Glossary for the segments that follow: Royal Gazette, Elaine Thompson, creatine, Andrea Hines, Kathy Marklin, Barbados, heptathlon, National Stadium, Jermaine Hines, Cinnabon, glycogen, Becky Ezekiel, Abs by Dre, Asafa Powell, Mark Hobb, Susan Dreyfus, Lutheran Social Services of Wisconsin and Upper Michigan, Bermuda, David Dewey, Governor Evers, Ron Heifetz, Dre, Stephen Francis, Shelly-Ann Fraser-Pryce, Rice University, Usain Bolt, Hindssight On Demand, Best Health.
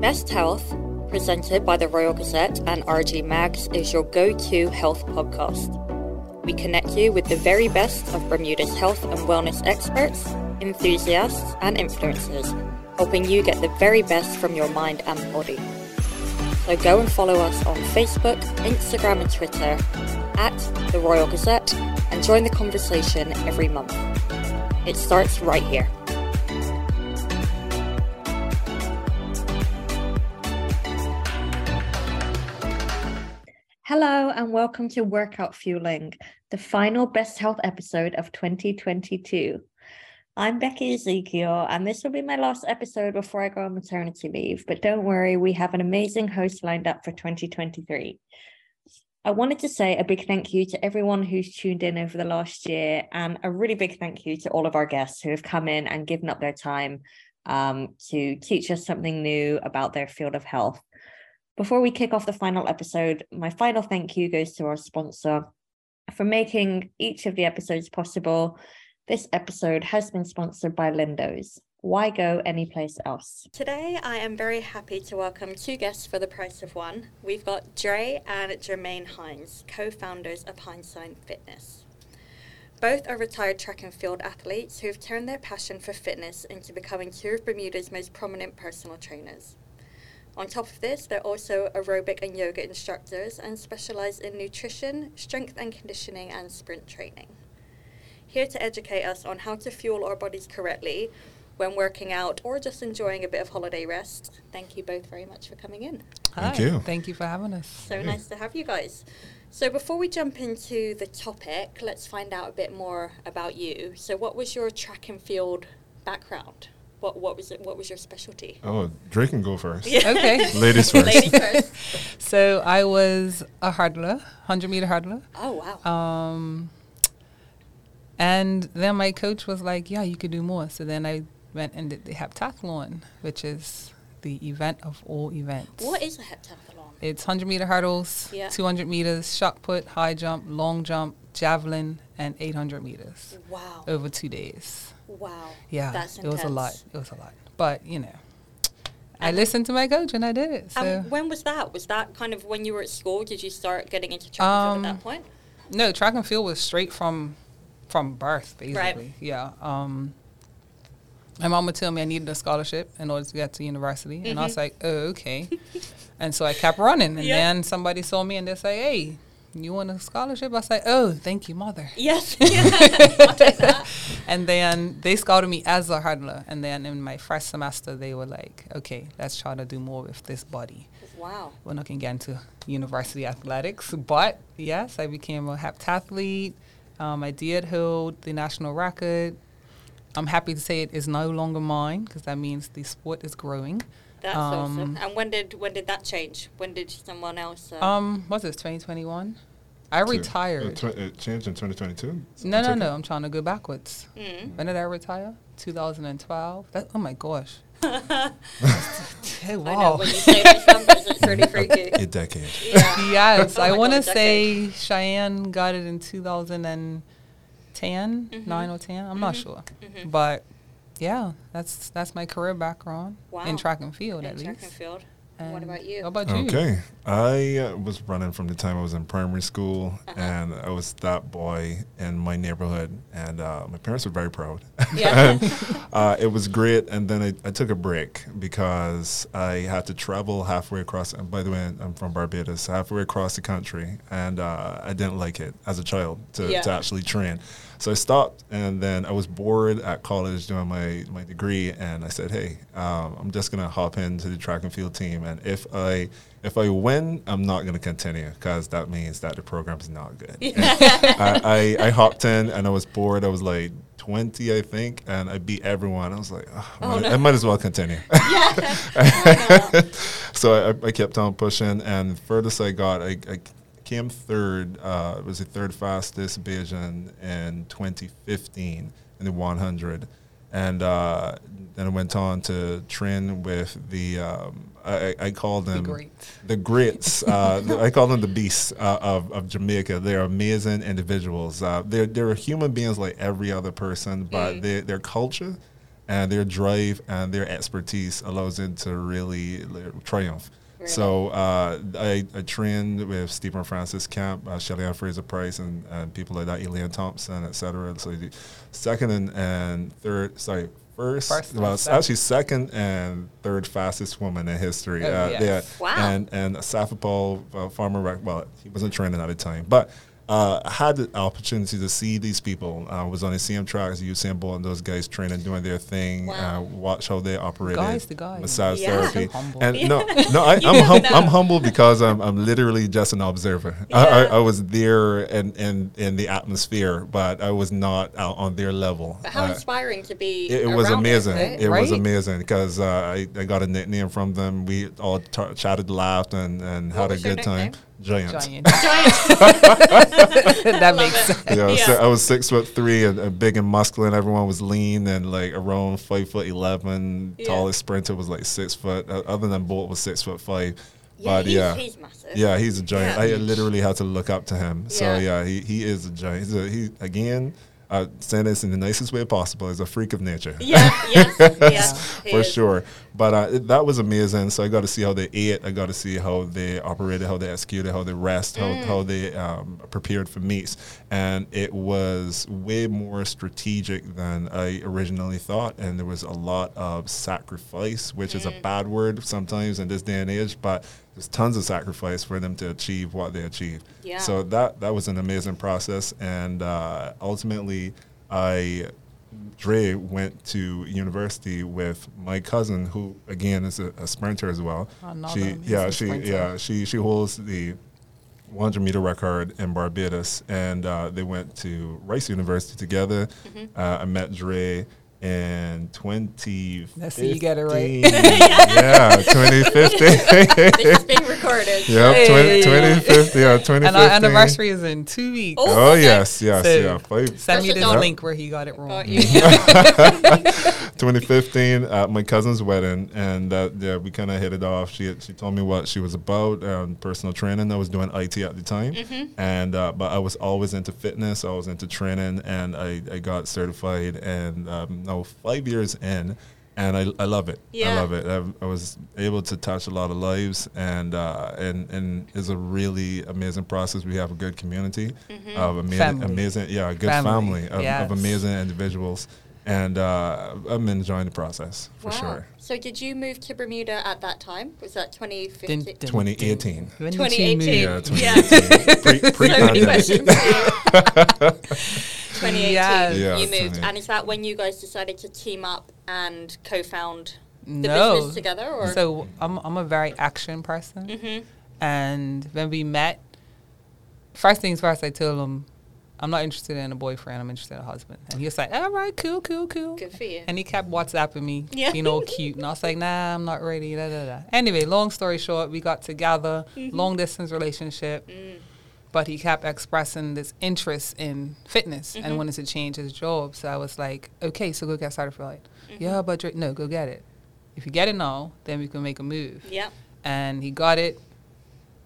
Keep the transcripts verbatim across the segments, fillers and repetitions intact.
Best Health, presented by the Royal Gazette and R G Mags, is your go-to health podcast. We connect you with the very best of Bermuda's health and wellness experts, enthusiasts, and influencers, helping you get the very best from your mind and body. So go and follow us on Facebook, Instagram, and Twitter at The Royal Gazette and join the conversation every month. It starts right here. Hello and welcome to Workout Fueling, the final Best Health episode of twenty twenty-two. I'm Becky Ezekiel, and this will be my last episode before I go on maternity leave, but don't worry, we have an amazing host lined up for twenty twenty-three. I wanted to say a big thank you to everyone who's tuned in over the last year, and a really big thank you to all of our guests who have come in and given up their time um, to teach us something new about their field of health. Before we kick off the final episode, my final thank you goes to our sponsor for making each of the episodes possible. This episode has been sponsored by Lindos. Why go anyplace else? Today, I am very happy to welcome two guests for the price of one. We've got Dre and Jermaine Hines, co-founders of Hindstein Fitness. Both are retired track and field athletes who have turned their passion for fitness into becoming two of Bermuda's most prominent personal trainers. On top of this, they're also aerobic and yoga instructors and specialize in nutrition, strength and conditioning, and sprint training. Here to educate us on how to fuel our bodies correctly when working out or just enjoying a bit of holiday rest. Thank you both very much for coming in. Hi. Thank you. Thank you for having us. So yeah. Nice to have you guys. So before we jump into the topic, let's find out a bit more about you. So what was your track and field background? What what was it? What was your specialty? Oh, Dre can go first. Yeah. Okay. Ladies first. Ladies first. So I was a hurdler, one hundred meter hurdler. Oh, wow. Um, and then my coach was like, yeah, you could do more. So then I went and did the heptathlon, which is the event of all events. What is a heptathlon? It's one hundred meter hurdles, yeah. two hundred meters, shot put, high jump, long jump, javelin, and eight hundred meters. Wow. Over two days. Wow. Yeah. That's intense. It was a lot. It was a lot. But, you know, I listened to my coach and I did it. So. Um, when was that? Was that kind of when you were at school? Did you start getting into track um, and field at that point? No, track and field was straight from from birth, basically. Right. Yeah. Um, my mama told me I needed a scholarship in order to get to university. Mm-hmm. And I was like, oh, okay. And so I kept running. And yeah. Then somebody saw me and they say, hey, you want a scholarship? I say, oh, thank you, mother. Yes. And then they scouted me as a hurdler. And then in my first semester, they were like, okay, let's try to do more with this body. Wow. We're not going to get into university athletics. But, yes, I became a heptathlete. Um, I did hold the national record. I'm happy to say it is no longer mine because that means the sport is growing. That's um, awesome. And when did when did that change? When did someone else? Uh, um, was it twenty twenty-one? I two. retired. It, tw- it changed in twenty twenty-two. So no, no, no. It? I'm trying to go backwards. Mm. When did I retire? two thousand twelve. That, oh my gosh. Hey, wow. I know, when you say these numbers, it's pretty freaky. A decade. Yeah. Yes, oh I want to say Cheyenne got it in two thousand ten, mm-hmm. nine or ten. I'm mm-hmm. not sure, mm-hmm. but. Yeah, that's that's my career background. Wow. In track and field, in at track least. Track and field. And what about you? How about you? Okay, I uh, was running from the time I was in primary school, uh-huh. and I was that boy in my neighborhood, and uh, my parents were very proud. Yeah. uh, it was great, and then I, I took a break because I had to travel halfway across. And by the way, I'm from Barbados, halfway across the country, and uh, I didn't like it as a child to, yeah. to actually train. So I stopped, and then I was bored at college doing my, my degree, and I said, hey, um, I'm just going to hop into the track and field team, and if I if I win, I'm not going to continue because that means that the program's not good. I, I, I hopped in, and I was bored. I was like twenty, I think, and I beat everyone. I was like, oh, I, oh, might, no. I might as well continue. Yeah. Oh, no. So I, I kept on pushing, and furthest I got, I, I came third, uh, it was the third fastest Bajan in twenty fifteen in the one hundred. And uh, then I went on to train with the, um, I, I call them the, great. the greats. Uh, the, I call them the beasts uh, of, of Jamaica. They're amazing individuals. Uh, they're, they're human beings like every other person, but mm. they, their culture and their drive and their expertise allows them to really triumph. Right. So uh, I, I trained with Stephen Francis Camp, uh, Shelly-Ann Fraser-Pryce, and, and people like that, Elaine Thompson, et cetera. So the second and, and third, sorry, first, first well, second. actually second and third fastest woman in history. Oh, uh, yes. Yeah. Wow. And, and Asafa Powell, uh, former, rec- well, he wasn't training at the time, but I uh, had the opportunity to see these people. I uh, was on the same track as Usain Bolt and those guys training, doing their thing. Wow. Uh, watch how they operated. Guys, the guys. Massage yeah. therapy. So humble. And yeah. no, no, I, I'm hum- I'm humble because I'm I'm literally just an observer. Yeah. I, I, I was there and in, in, in the atmosphere, but I was not out on their level. But how uh, inspiring to be! It, it was amazing. It, it right? was amazing because uh, I I got a nickname from them. We all t- chatted, laughed, and and what had was a your good nickname? Time. Giant. Giant. That makes sense. Yeah, yeah. So I was six foot three and uh, big and muscular, and everyone was lean and like around five foot eleven. Yeah. Tallest sprinter was like six foot. Uh, other than Bolt was six foot five. Yeah, but he's, yeah, he's massive. Yeah, he's a giant. Yeah. I literally had to look up to him. Yeah. So yeah, he, he is a giant. He's a, he again. Uh, saying this in the nicest way possible, is a freak of nature. Yeah, yes, yes, for is. Sure. But uh, it, that was amazing. So I got to see how they ate. I got to see how they operated, how they executed, how they rest, mm. how, how they um, prepared for meets. And it was way more strategic than I originally thought. And there was a lot of sacrifice, which mm. is a bad word sometimes in this day and age, but there's tons of sacrifice for them to achieve what they achieved. Yeah. So that that was an amazing process. And uh, ultimately, I Dre went to university with my cousin, who again is a, a sprinter as well. She, yeah, she, yeah, she she holds the one hundred meter record in Barbados, and uh, they went to Rice University together. Mm-hmm. Uh, I met Dre. And twenty fifteen. Let's see, you got it right. Yeah, twenty fifteen. It's being recorded. Yep, hey. twenty fifteen. Yeah, twenty fifteen. And our anniversary is in two weeks. Oh, oh yes, yes, so yeah. Five. Send me the link where he got it wrong. twenty fifteen at my cousin's wedding, and uh, yeah, we kind of hit it off. She she told me what she was about, um, personal training. I was doing I T at the time, mm-hmm. and uh, but I was always into fitness. I was into training, and I, I got certified. And um, now five years in, and I, I love it. Yeah. I love it. I, I was able to touch a lot of lives, and uh, and and it's a really amazing process. We have a good community mm-hmm. of amazing, amazing, yeah, a good family, family of, yes. of amazing individuals. And uh, I'm enjoying the process, for wow. sure. So did you move to Bermuda at that time? Was that twenty fifteen? twenty eighteen. twenty eighteen. Yeah, twenty eighteen. Yeah. Pre- pre-pandemic. So twenty eighteen, yes. Yes, you moved. twenty eighteen. And is that when you guys decided to team up and co-found the no. business together? Or? So I'm, I'm a very action person. Mm-hmm. And when we met, first things first, I told him, I'm not interested in a boyfriend. I'm interested in a husband. And he was like, all right, cool, cool, cool. Good for you. And he kept WhatsApping me, yeah. being all cute. And I was like, nah, I'm not ready. Da, da, da. Anyway, long story short, we got together, mm-hmm. long-distance relationship. Mm. But he kept expressing this interest in fitness mm-hmm. and wanted to change his job. So I was like, okay, so go get started for it. Mm-hmm. Yeah, but Dre- no, go get it. If you get it now, then we can make a move. Yeah. And he got it.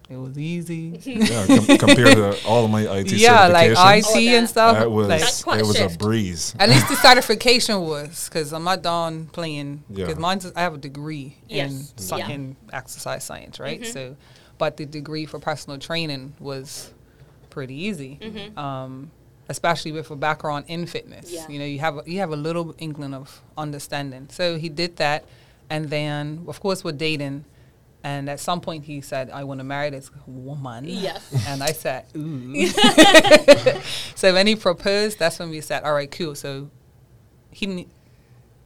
It was easy. Yeah, com- compared to all of my I T yeah, certifications. Yeah, like I T and stuff. That was, like, it was a, a breeze. At least the certification was, because I'm not done playing. Because yeah. I have a degree yes. in, yeah. in exercise science, right? Mm-hmm. So, but the degree for personal training was pretty easy, mm-hmm. um, especially with a background in fitness. Yeah. You know, you have, a, you have a little inkling of understanding. So he did that. And then, of course, we're dating. And at some point, he said, I want to marry this woman. Yes. And I said, ooh. So when he proposed, that's when we said, all right, cool. So he didn't,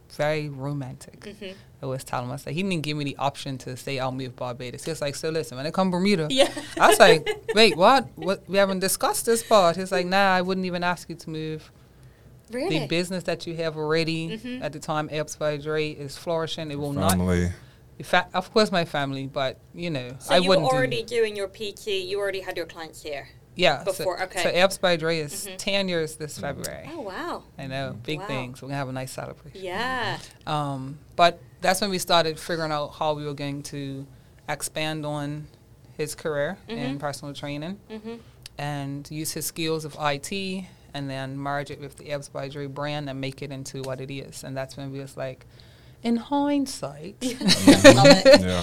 very romantic. Mm-hmm. I was telling him, I said, he didn't give me the option to say, I'll move Barbados. He was like, so listen, when I come to Bermuda, yeah. I was like, wait, what? what? We haven't discussed this part. He's like, nah, I wouldn't even ask you to move. Really? The business that you have already mm-hmm. at the time, Abs by Dre, is flourishing. It will Family. Not. Fa- of course, my family, but you know, so I wouldn't. So you were already do doing your P T. You already had your clients here. Yeah. Before, so, okay. So Abs by Dre is mm-hmm. ten years this February. Oh wow! I know, big wow. things. We're gonna have a nice celebration. Yeah. Um, but that's when we started figuring out how we were going to expand on his career mm-hmm. in personal training mm-hmm. and use his skills of I T and then merge it with the Abs by Dre brand and make it into what it is. And that's when we was like, in hindsight, yeah.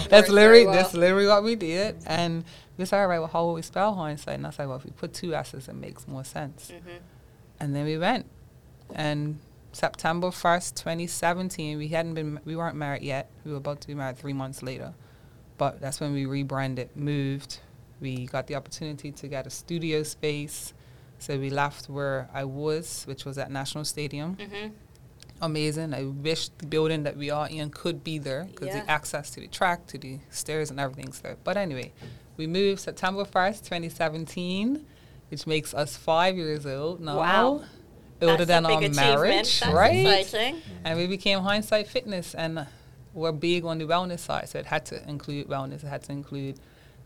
that's literally well. that's literally what we did. And we said, all right, well, how will we spell hindsight? And I was like, well, if we put two S's, it makes more sense. Mm-hmm. And then we went. And September first, twenty seventeen, we hadn't been, we weren't married yet. We were about to be married three months later. But that's when we rebranded, moved. We got the opportunity to get a studio space. So we left where I was, which was at National Stadium. Mm-hmm. Amazing. I wish the building that we are in could be there because yeah. the access to the track, to the stairs and everything's there. But anyway, we moved September first, twenty seventeen, which makes us five years old now. Wow. Older than our marriage, right? Exciting. And we became Hindssight Fitness, and we're big on the wellness side, so it had to include wellness. It had to include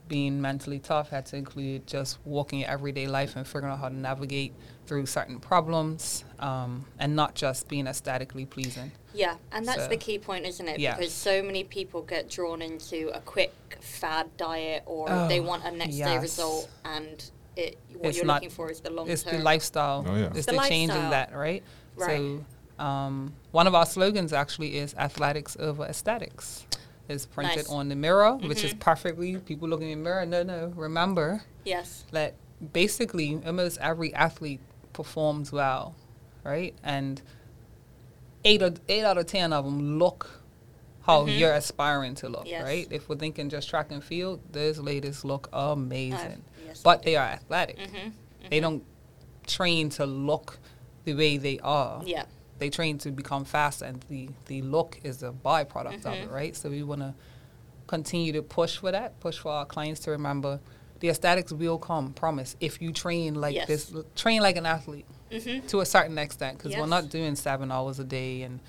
being mentally tough. It had to include just walking your everyday life and figuring out how to navigate through certain problems, um, and not just being aesthetically pleasing. Yeah, and that's so, the key point, isn't it? Yeah. Because so many people get drawn into a quick fad diet, or oh, they want a next yes. day result, and It, what it's you're not, looking for is the long it's term. It's the lifestyle. Oh, yeah. It's, it's the, the change in that, right? Right. So um, one of our slogans actually is athletics over aesthetics. It's printed nice. on the mirror, mm-hmm. which is perfectly, people looking in the mirror, no, no, remember. Yes. That basically almost every athlete performs well, right? And eight, or, eight out of ten of them look how mm-hmm. you're aspiring to look, yes. right? If we're thinking just track and field, those ladies look amazing. I've But they are athletic. Mm-hmm, mm-hmm. They don't train to look the way they are. Yeah. They train to become fast, and the, the look is a byproduct mm-hmm. of it, right? So we want to continue to push for that, push for our clients to remember the aesthetics will come, promise, if you train like yes. this, train like an athlete mm-hmm. to a certain extent, because yes. we're not doing seven hours a day, and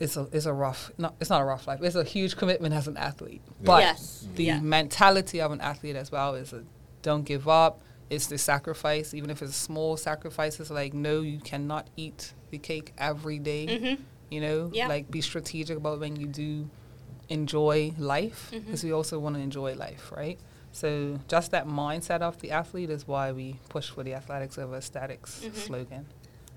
it's a it's a rough no it's not a rough life. It's a huge commitment as an athlete. Yeah. But yes. the yeah. mentality of an athlete as well is a don't give up. It's the sacrifice, even if it's small sacrifices. Like, no, you cannot eat the cake every day. Mm-hmm. You know, yeah. like be strategic about when you do enjoy life, because mm-hmm. we also want to enjoy life, right? So just that mindset of the athlete is why we push for the athletics over aesthetics mm-hmm. slogan.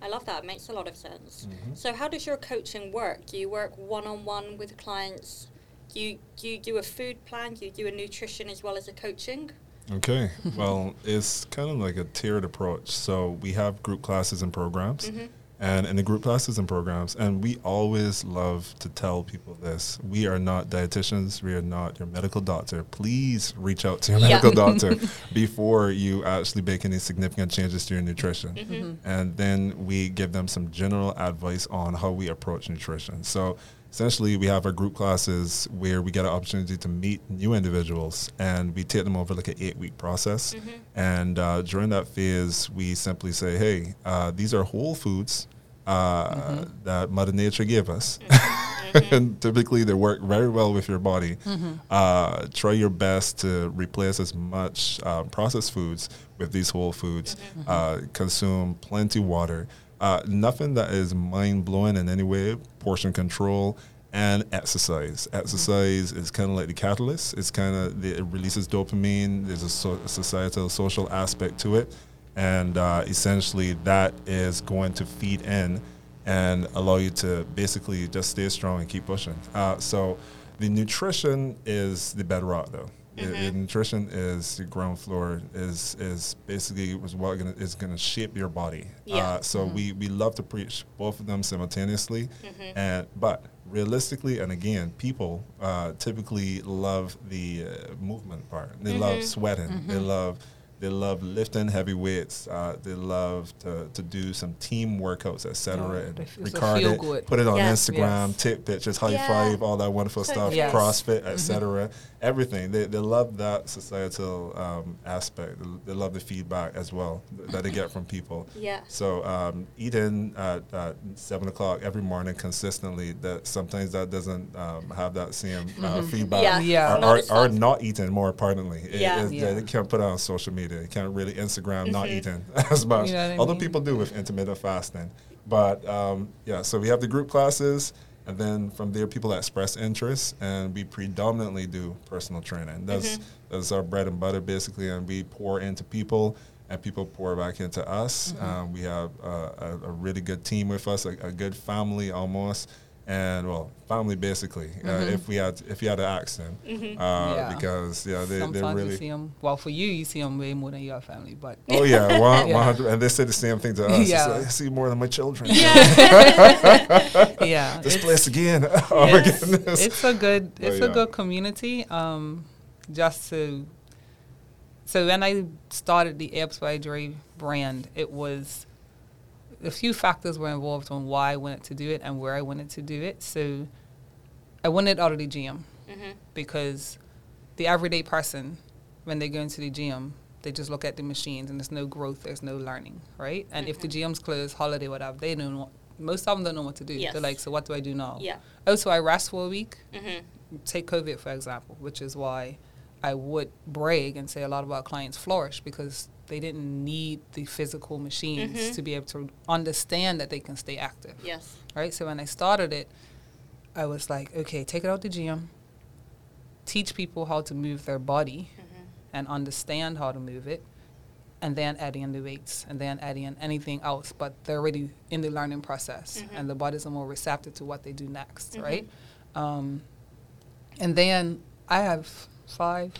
I love that. It makes a lot of sense. Mm-hmm. So how does your coaching work? Do you work one-on-one with clients? Do you, do you do a food plan? Do you do a nutrition as well as a coaching? Okay, well, it's kind of like a tiered approach. So we have group classes and programs. Mm-hmm. And in the group classes and programs, and we always love to tell people this, we are not dietitians. We are not your medical doctor. Please reach out to your yeah. medical doctor before you actually make any significant changes to your nutrition. Mm-hmm. And then we give them some general advice on how we approach nutrition. So essentially, we have our group classes where we get an opportunity to meet new individuals, and we take them over like an eight-week process. Mm-hmm. And uh, during that phase, we simply say, hey, uh, these are whole foods uh, mm-hmm. that Mother Nature gave us. Mm-hmm. Mm-hmm. And typically, they work very well with your body. Mm-hmm. Uh, try your best to replace as much uh, processed foods with these whole foods. Mm-hmm. Uh, consume plenty of water. Uh, nothing that is mind-blowing in any way, portion control, and exercise. Exercise mm-hmm. is kind of like the catalyst. It's kind of, it releases dopamine. There's a, so, a societal, social aspect to it. And uh, essentially that is going to feed in and allow you to basically just stay strong and keep pushing. Uh, so the nutrition is the bedrock, though. Mm-hmm. The, the nutrition is the ground floor. Is is basically is what gonna, is going to shape your body. Yeah. Uh, so mm-hmm. we, we love to preach both of them simultaneously, mm-hmm. and but realistically, and again, people uh, typically love the uh, movement part. They mm-hmm. love sweating. Mm-hmm. They love they love lifting heavy weights. Uh, they love to, to do some team workouts, et cetera. And record it, good. put it on yes, Instagram, yes. take pictures, high yeah. five, all that wonderful so stuff, yes. CrossFit, et cetera. Mm-hmm. Everything. They they love that societal um, aspect. They love the feedback as well that they get from people. Yeah. So um, eating at, at seven o'clock every morning consistently, that sometimes that doesn't um, have that same uh, mm-hmm. feedback. Yeah. yeah. Or, not or, or not eating, more importantly. It, yeah. It, yeah. They can't put it on social media. They can't really Instagram mm-hmm. not eating as much. You know what I Although mean? People do with intermittent fasting. But um, yeah, so we have the group classes. And then from there, people express interest, and we predominantly do personal training. That's mm-hmm. that's our bread and butter, basically, and we pour into people, and people pour back into us. Mm-hmm. Um, we have a, a, a really good team with us, a, a good family almost, and well, family basically. Mm-hmm. Uh, if we had, if you had to ask them, mm-hmm. uh, yeah. because yeah, they Sometimes they really you see them. Well, for you, you see them way more than your family, but oh yeah, well, yeah. and they say the same thing to us. Yeah. It's like, I see more than my children. Yeah, yeah. This place again. Oh my goodness, it's a good, it's but, a yeah. good community. Um, just to. So when I started the Abs by Dre brand, it was a few factors were involved on why I wanted to do it and where I wanted to do it. So I wanted out of the gym mm-hmm. because the everyday person, when they go into the gym, they just look at the machines and there's no growth, there's no learning, right? And mm-hmm. if the gym's closed, holiday, whatever, they don't know, most of them don't know what to do. Yes. They're like, so what do I do now? Yeah. Oh, so I rest for a week. Mm-hmm. Take COVID, for example, which is why I would brag and say a lot of our clients flourish because they didn't need the physical machines mm-hmm. to be able to understand that they can stay active. Yes. Right? So when I started it, I was like, okay, take it out the gym, teach people how to move their body mm-hmm. and understand how to move it, and then add in the weights, and then add in anything else. But they're already in the learning process, mm-hmm. and the bodies are more receptive to what they do next, mm-hmm. right? Um, and then I have... Five,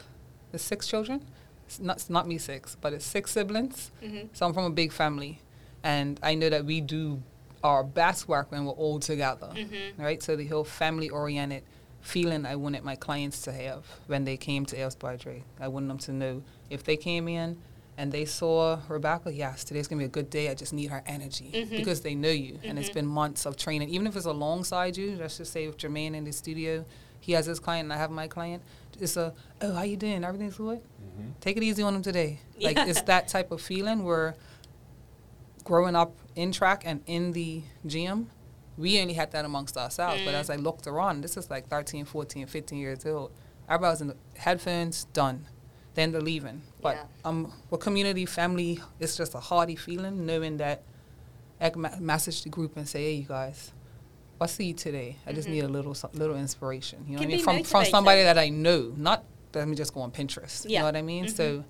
there's six children. It's not, it's not me six, but it's six siblings. Mm-hmm. So I'm from a big family, and I know that we do our best work when we're all together, mm-hmm. right? So the whole family-oriented feeling I wanted my clients to have when they came to Abs by Dre. I wanted them to know if they came in and they saw Rebecca, yes, today's gonna be a good day. I just need her energy mm-hmm. because they know you, mm-hmm. and it's been months of training. Even if it's alongside you, let's just say with Jermaine in the studio, he has his client and I have my client. It's a, oh, how you doing? Everything's good? Mm-hmm. Take it easy on them today. Yeah. Like, it's that type of feeling where growing up in track and in the gym, we only had that amongst ourselves. Mm. But as I looked around, this is like thirteen, fourteen, fifteen years old. Everybody was in the headphones, done. Then they're leaving. But yeah. um, with community, family, it's just a hearty feeling, knowing that I can ma- message the group and say, hey, you guys, I see you today. I just mm-hmm. need a little little inspiration. You know Can what I mean? From, from somebody that I know, not let me just go on Pinterest. Yeah. You know what I mean? Mm-hmm. So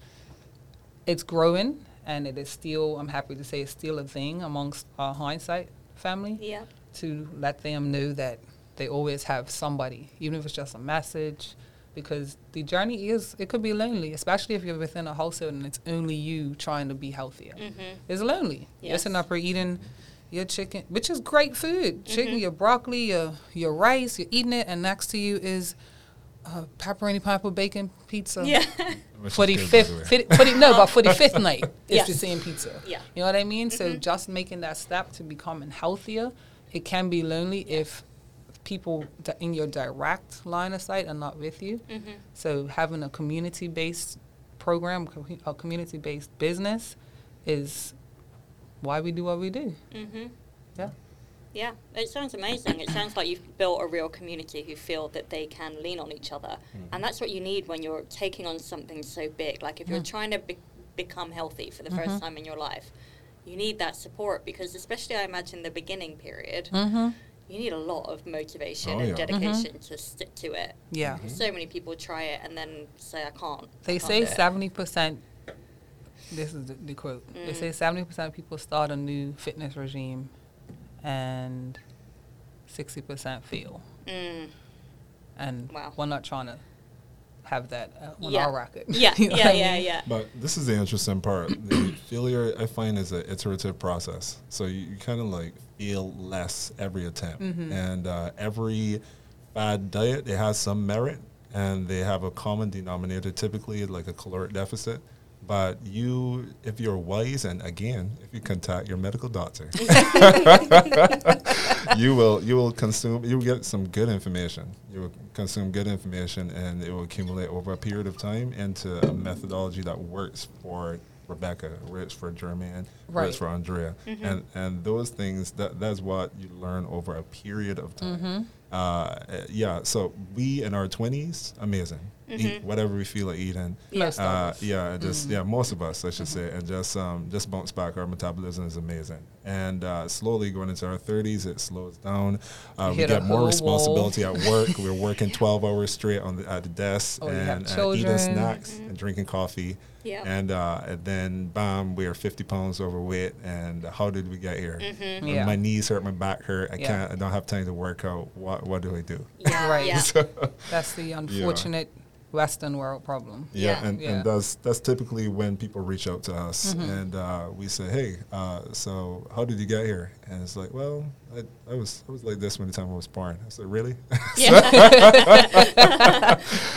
it's growing, and it is still, I'm happy to say, it's still a thing amongst our Hindssight family yeah. to let them know that they always have somebody, even if it's just a message, because the journey is, it could be lonely, especially if you're within a household and it's only you trying to be healthier. Mm-hmm. It's lonely. Yes. You're sitting up here eating your chicken, which is great food. Chicken, mm-hmm. your broccoli, your your rice, you're eating it, and next to you is uh, pepperoni, pineapple, bacon, pizza. Yeah. For the fifth, fit, for the, no, but for the fifth night, yes. if you're seeing pizza. Yeah. You know what I mean? Mm-hmm. So just making that step to becoming healthier, it can be lonely if people in your direct line of sight are not with you. Mm-hmm. So having a community-based program, a community-based business is why we do what we do. Mm-hmm. Yeah. Yeah. It sounds amazing. It sounds like you've built a real community who feel that they can lean on each other. Mm. And that's what you need when you're taking on something so big. Like if yeah. you're trying to be- become healthy for the mm-hmm. first time in your life, you need that support because especially I imagine the beginning period, mm-hmm. you need a lot of motivation oh, and yeah. dedication mm-hmm. to stick to it. Yeah. Mm-hmm. So many people try it and then say, I can't. They I can't say seventy percent. This is the, the quote. Mm. They say seventy percent of people start a new fitness regime and sixty percent fail. Mm. And wow. we're not trying to have that uh, on yeah. our racket. Yeah, you know yeah, yeah, I mean? yeah. But this is the interesting part. The failure, I find, is an iterative process. So you, you kind of like feel less every attempt. Mm-hmm. And uh, every bad diet, it has some merit, and they have a common denominator, typically like a caloric deficit. But you, if you're wise, and again, if you contact your medical doctor, you will you will consume, you will get some good information. You will consume good information, and it will accumulate over a period of time into a methodology that works for Rebecca, works for Jermaine, right. works for Andrea. Mm-hmm. And and those things, that that's what you learn over a period of time. Mm-hmm. Uh, yeah, so we in our twenties, amazing. Mm-hmm. Eat whatever we feel like eating. Most uh, of us. Yeah, just, mm-hmm. yeah, most of us, I should mm-hmm. say. And just um, just bounce back. Our metabolism is amazing. And uh, slowly going into our thirties, it slows down. Uh, we get more responsibility wall. At work. We're working twelve hours straight on the, at the desk oh, and uh, eating snacks mm-hmm. and drinking coffee. Yep. And, uh, and then, bam, we are fifty pounds overweight. And how did we get here? Mm-hmm. Yeah. My knees hurt, my back hurt. I yeah. can't. I don't have time to work out. What What do I do? Yeah, right. Yeah. So, that's the unfortunate yeah. Western world problem. Yeah, yeah. And, yeah. and that's that's typically when people reach out to us mm-hmm. and uh, we say, hey, uh, so how did you get here? And it's like, well, I, I was I was like this when the time I was born. I said, really? Yeah.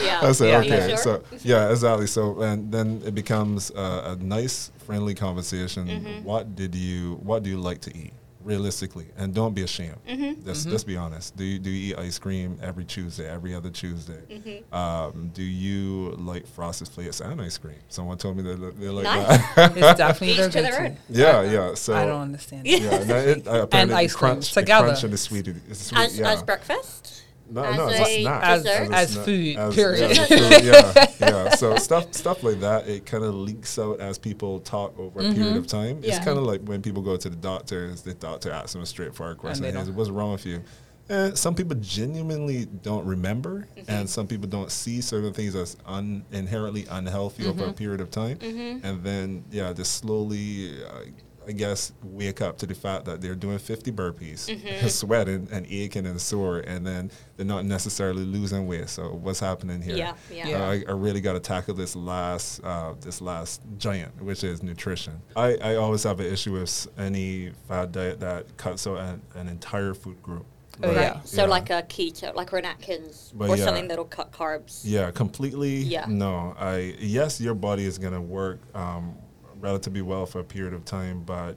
yeah. I said, yeah. okay. Sure? So yeah, exactly. So and then it becomes uh, a nice, friendly conversation. Mm-hmm. What did you What do you like to eat? Realistically, and don't be ashamed. Mm-hmm. Just, mm-hmm. just be honest. Do you do you eat ice cream every Tuesday, every other Tuesday? Mm-hmm. Um, do you like frosted flakes and ice cream? Someone told me they they like nice. That. It's definitely their road. Yeah, yeah. So I don't understand. Yeah, yeah it, uh, and ice crunch, cream together. Crunch and the sweet, the sweet as, yeah. as breakfast. No, as no, it's not as, as, as food. As, period. As, as, yeah, yeah. So stuff, stuff like that. It kind of leaks out as people talk over mm-hmm. a period of time. Yeah. It's kind of like when people go to the doctor. The doctor asks them a straightforward question: and they "What's wrong with you?" And some people genuinely don't remember, mm-hmm. and some people don't see certain things as un- inherently unhealthy mm-hmm. over a period of time, mm-hmm. and then yeah, just slowly. Uh, I guess, wake up to the fact that they're doing fifty burpees, mm-hmm. sweating and aching and sore, and then they're not necessarily losing weight. So what's happening here? Yeah, yeah. yeah. Uh, I, I really got to tackle this last uh, this last giant, which is nutrition. I, I always have an issue with any fad diet that cuts out an, an entire food group. Right. Right. Yeah. So yeah. like a keto, like Ren Atkins, but or yeah. something that'll cut carbs. Yeah, completely. Yeah. No, I yes, your body is gonna work. Um, relatively well for a period of time, but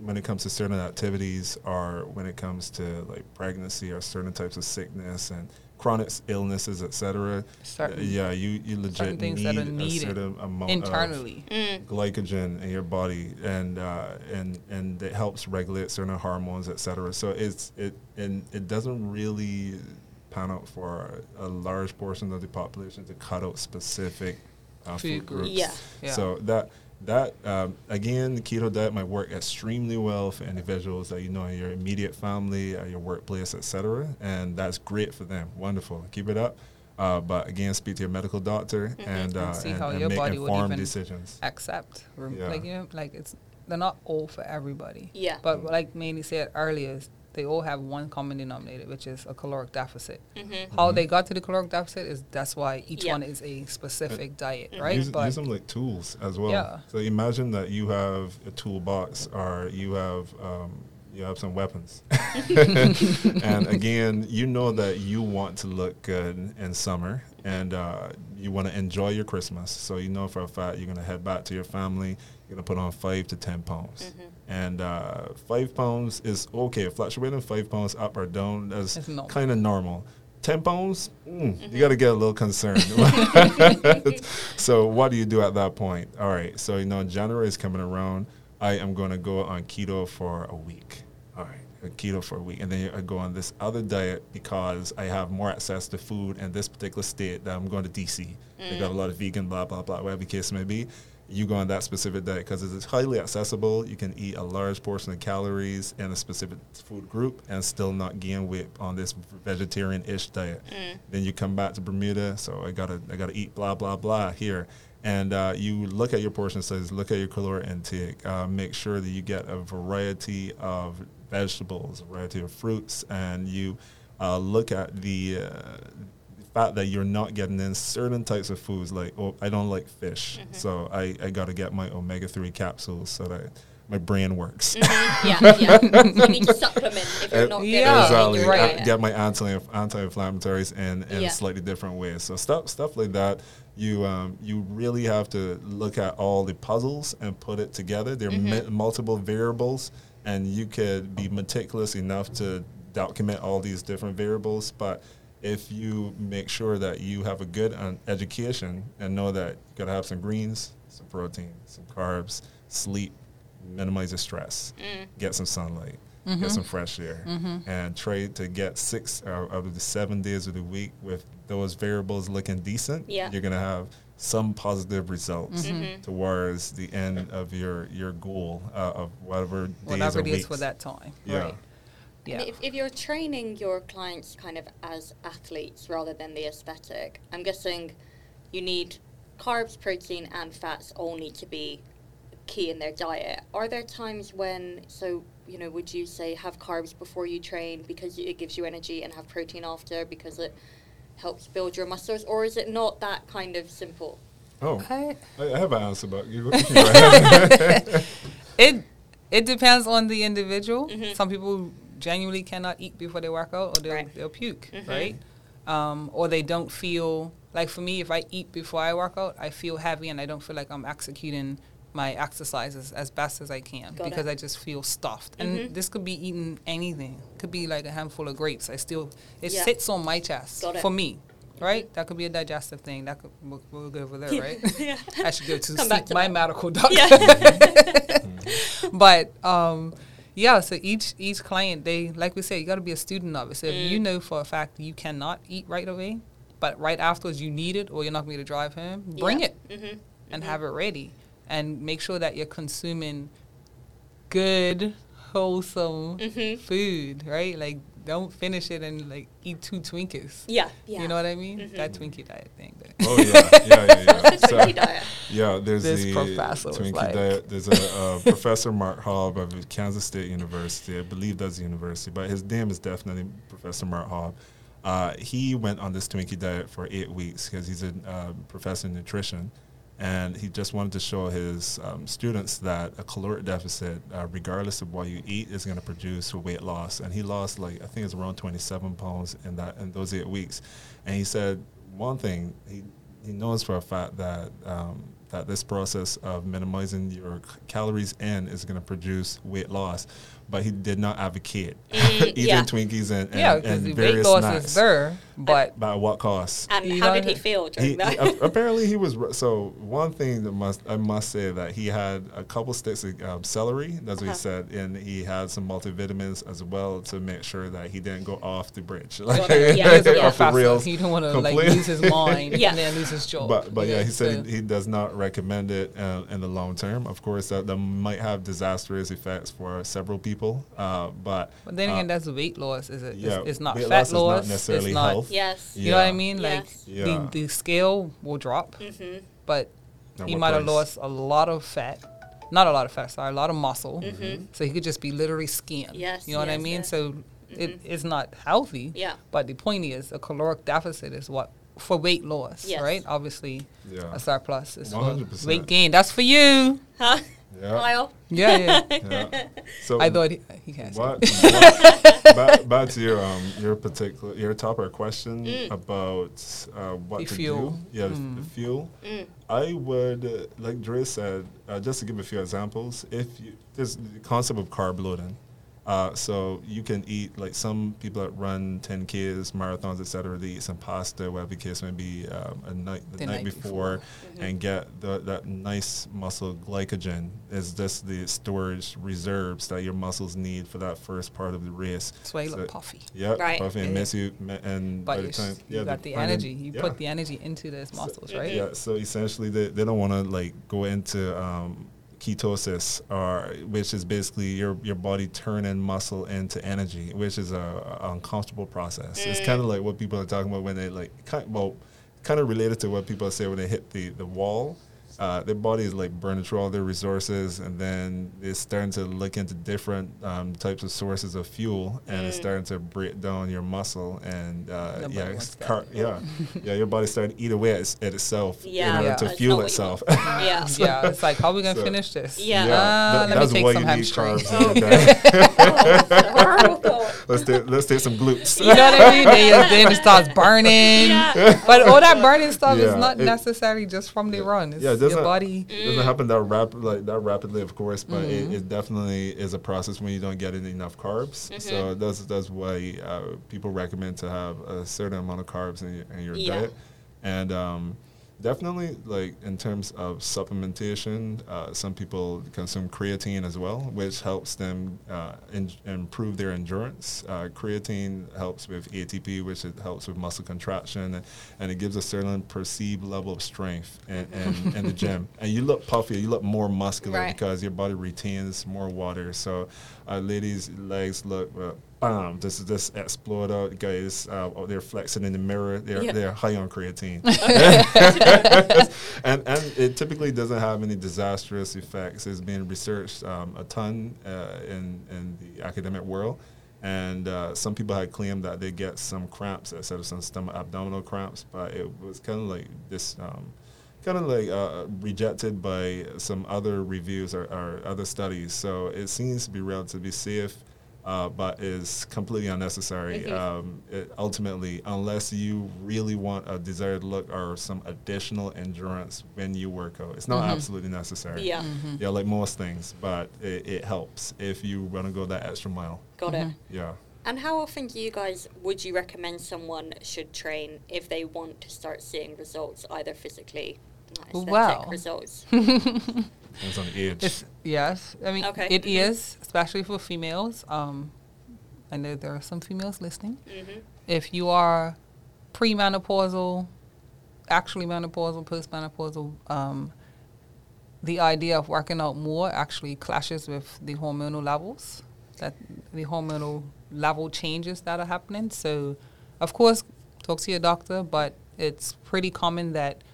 when it comes to certain activities or when it comes to like pregnancy or certain types of sickness and chronic illnesses, et cetera. Yeah, you, you legit need a certain amount internally. Of mm. glycogen in your body, and uh, and and it helps regulate certain hormones, et cetera. So it's it and it doesn't really pan out for a large portion of the population to cut out specific uh, food, food groups. Yeah. yeah. So that. That, um, again, the keto diet might work extremely well for individuals that you know in your immediate family, at your workplace, et cetera, and that's great for them. Wonderful. Keep it up. Uh, but, again, speak to your medical doctor mm-hmm. and, uh, and see how and your make body informed would decisions. Accept. Yeah. Like, you know, like it's, they're not all for everybody. Yeah. But mm-hmm. like Mandy said earlier, is they all have one common denominator, which is a caloric deficit. Mm-hmm. How mm-hmm. they got to the caloric deficit is that's why each yeah. one is a specific uh, diet, mm-hmm. right? Use, but use them like tools as well. Yeah. So imagine that you have a toolbox or you have um, you have some weapons. And again, you know that you want to look good in summer and uh, you want to enjoy your Christmas. So you know for a fact you're going to head back to your family. You're going to put on five to ten pounds. Mm-hmm. And uh, five pounds is okay. Fluctuating five pounds up or down is kind of normal. Ten pounds, mm, mm-hmm. you got to get a little concerned. So what do you do at that point? All right. So, you know, January is coming around. I am going to go on keto for a week. All right. Keto for a week, and then I go on this other diet because I have more access to food in this particular state that I'm going to D C. Mm. They got a lot of vegan, blah, blah, blah, whatever the case may be. You go on that specific diet because it's highly accessible. You can eat a large portion of calories in a specific food group and still not gain weight on this vegetarian-ish diet. Mm. Then you come back to Bermuda, so I gotta I gotta eat blah, blah, blah here. And uh, you look at your portion size, look at your caloric intake, uh, make sure that you get a variety of vegetables, a variety of fruits, and you uh, look at the... Uh, fact that you're not getting in certain types of foods, like, oh, I don't like fish, mm-hmm. so I, I got to get my omega three capsules so that my brain works. Mm-hmm. Yeah, yeah. You need to supplement if you're not getting yeah. exactly. You're right. I get my anti- anti-inflammatories in, in yeah. slightly different ways. So stuff stuff like that, you um, you really have to look at all the puzzles and put it together. There are mm-hmm. m- multiple variables, and you could be meticulous enough to document all these different variables, but if you make sure that you have a good un- education and know that you gotta have some greens, some protein, some carbs, sleep, minimize your stress, mm. get some sunlight, mm-hmm. get some fresh air, mm-hmm. and try to get six out of the seven days of the week with those variables looking decent. Yeah. You're going to have some positive results mm-hmm. towards the end of your, your goal uh, of whatever days whatever or weeks. Whatever it is for that time. Yeah. Right. Yeah. If, if you're training your clients kind of as athletes rather than the aesthetic, I'm guessing you need carbs, protein, and fats all need to be key in their diet. Are there times when, so, you know, would you say have carbs before you train because it gives you energy and have protein after because it helps build your muscles? Or is it not that kind of simple? Oh, I, I have an answer about you. it, it depends on the individual. Mm-hmm. Some people genuinely cannot eat before they work out, or they'll, right. they'll puke, mm-hmm. right? Um, or they don't feel, like for me, if I eat before I work out, I feel heavy and I don't feel like I'm executing my exercises as best as I can Got because it. I just feel stuffed. Mm-hmm. And this could be eating anything. It could be like a handful of grapes. I still, it yeah. sits on my chest for me, right? Mm-hmm. That could be a digestive thing. That could, we'll, we'll go over there, right? yeah. I should go to, see to my that. medical doctor. Yeah. but, um... Yeah, so each each client, they, like we said, you got to be a student of it. So mm. if you know for a fact you cannot eat right away, but right afterwards you need it or you're not going to drive home, bring yeah. it mm-hmm. and mm-hmm. have it ready. And make sure that you're consuming good, wholesome mm-hmm. food, right? Like, don't finish it and, like, eat two Twinkies. Yeah, yeah. You know what I mean? Mm-hmm. That Twinkie diet thing. Oh, yeah, yeah, yeah, yeah. So, Twinkie diet. Yeah, there's this the Twinkie like. diet. There's a uh, Professor Mark Hobb of Kansas State University. I believe that's the university, but his name is definitely Professor Mark Hobb. Uh, he went on this Twinkie diet for eight weeks because he's a uh, professor in nutrition, and he just wanted to show his um, students that a caloric deficit, uh, regardless of what you eat, is going to produce weight loss. And he lost, like, I think it's around twenty-seven pounds in that in those eight weeks. And he said one thing, he, he knows for a fact that um, that this process of minimizing your c- calories in is going to produce weight loss. But he did not advocate mm, eating yeah. Twinkies and, and, yeah, and the various weight loss snacks. Is there, but by what cost? And you how did he feel during he, that? He, apparently, he was so. One thing that must I must say that he had a couple sticks of um, celery. That's what uh-huh. he said, and he had some multivitamins as well to make sure that he didn't go off the bridge, like yeah, yeah, yeah. off the rails. He didn't want to like lose his mind yeah. and then lose his job. But but yeah, yeah he so. said he, he does not recommend it uh, in the long term. Of course, that, that might have disastrous effects for several people. Uh, but, but then again, uh, that's weight loss. Is it? Yeah, it's, it's not fat loss. loss. Not necessarily it's not health. Yes. You yeah. know what I mean? Like yes. yeah. the, the scale will drop, mm-hmm. but he might have lost a lot of fat. Not a lot of fat, sorry, a lot of muscle. Mm-hmm. So he could just be literally skin. Yes. You know yes, what I mean? Yes. So mm-hmm. it, it's not healthy. Yeah. But the point is, a caloric deficit is what. For weight loss, yes. right? Obviously, yeah. a surplus is one hundred percent. For weight gain. That's for you. Huh? Yeah. Kyle. Yeah, yeah. yeah. So I thought he, he can't. What, what, back, back to your um your particular your topic or question mm. about uh, what the to fuel. do. Yeah, mm. the fuel. Mm. I would uh, like Dre said, uh, just to give a few examples. If you, there's the concept of carb loading. Uh, so you can eat, like some people that run ten Ks, marathons, et cetera, they eat some pasta, whatever the case may be, um, a night, the, the night, night before, before. Mm-hmm. and get the, that nice muscle glycogen. It's just the storage reserves that your muscles need for that first part of the race. That's why you so, look puffy. Yep, right. puffy and yeah. miss you. And but by the time, you yeah, got the, the energy. You yeah. put the energy into those muscles, so, right? Yeah, so essentially they, they don't want to, like, go into... Um, ketosis, or which is basically your your body turning muscle into energy, which is a, a uncomfortable process. Mm. It's kind of like what people are talking about when they like, well, kind of related to what people say when they hit the the wall. Uh, their body is like burning through all their resources, and then it's starting to look into different um, types of sources of fuel, and mm. it's starting to break down your muscle, and uh, yeah, car- yeah, yeah, your body's starting to eat away at, at itself yeah. in order yeah. to it's fuel itself. yeah, so, yeah, it's like how are we gonna so, finish this? Yeah, yeah. Uh, Th- let that's me take why some you need carbs. Oh. oh, let's take let's take some glutes. You know what I mean? Then it starts burning, yeah. but all that burning stuff yeah. is not it, necessarily just from the yeah. run. It's yeah, Your body mm. doesn't happen that rap like that rapidly, of course, but mm-hmm. it, it definitely is a process when you don't get in enough carbs. Mm-hmm. So that's that's why uh, people recommend to have a certain amount of carbs in your, in your yeah. diet. And um, Definitely, like, in terms of supplementation, uh, some people consume creatine as well, which helps them uh, in- improve their endurance. Uh, creatine helps with A T P, which it helps with muscle contraction, and, and it gives a certain perceived level of strength in, in, in the gym. And you look puffier, you look more muscular, right, because your body retains more water. So uh, ladies' legs look... Uh, Bam! This is this explode out, guys. Uh, they're flexing in the mirror. They're yeah. they're high on creatine, and and it typically doesn't have any disastrous effects. It's being researched um, a ton uh, in in the academic world, and uh, some people had claimed that they get some cramps, instead of some stomach abdominal cramps, but it was kind of like this. Um, kind of like uh, rejected by some other reviews or, or other studies, so it seems to be relatively safe. Uh, but is completely unnecessary. Mm-hmm. Um, it ultimately, unless you really want a desired look or some additional endurance when you work out, it's not mm-hmm. absolutely necessary. Yeah, mm-hmm. yeah, like most things, but it, it helps if you want to go that extra mile. Got mm-hmm. it. Yeah. And how often do you guys would you recommend someone should train if they want to start seeing results, either physically, aesthetic wow. results? It's on the edge. It's, yes. I mean, okay. it mm-hmm. is, especially for females. Um, I know there are some females listening. Mm-hmm. If you are premenopausal, actually menopausal, postmenopausal, um, the idea of working out more actually clashes with the hormonal levels, that the hormonal level changes that are happening. So, of course, talk to your doctor, but it's pretty common that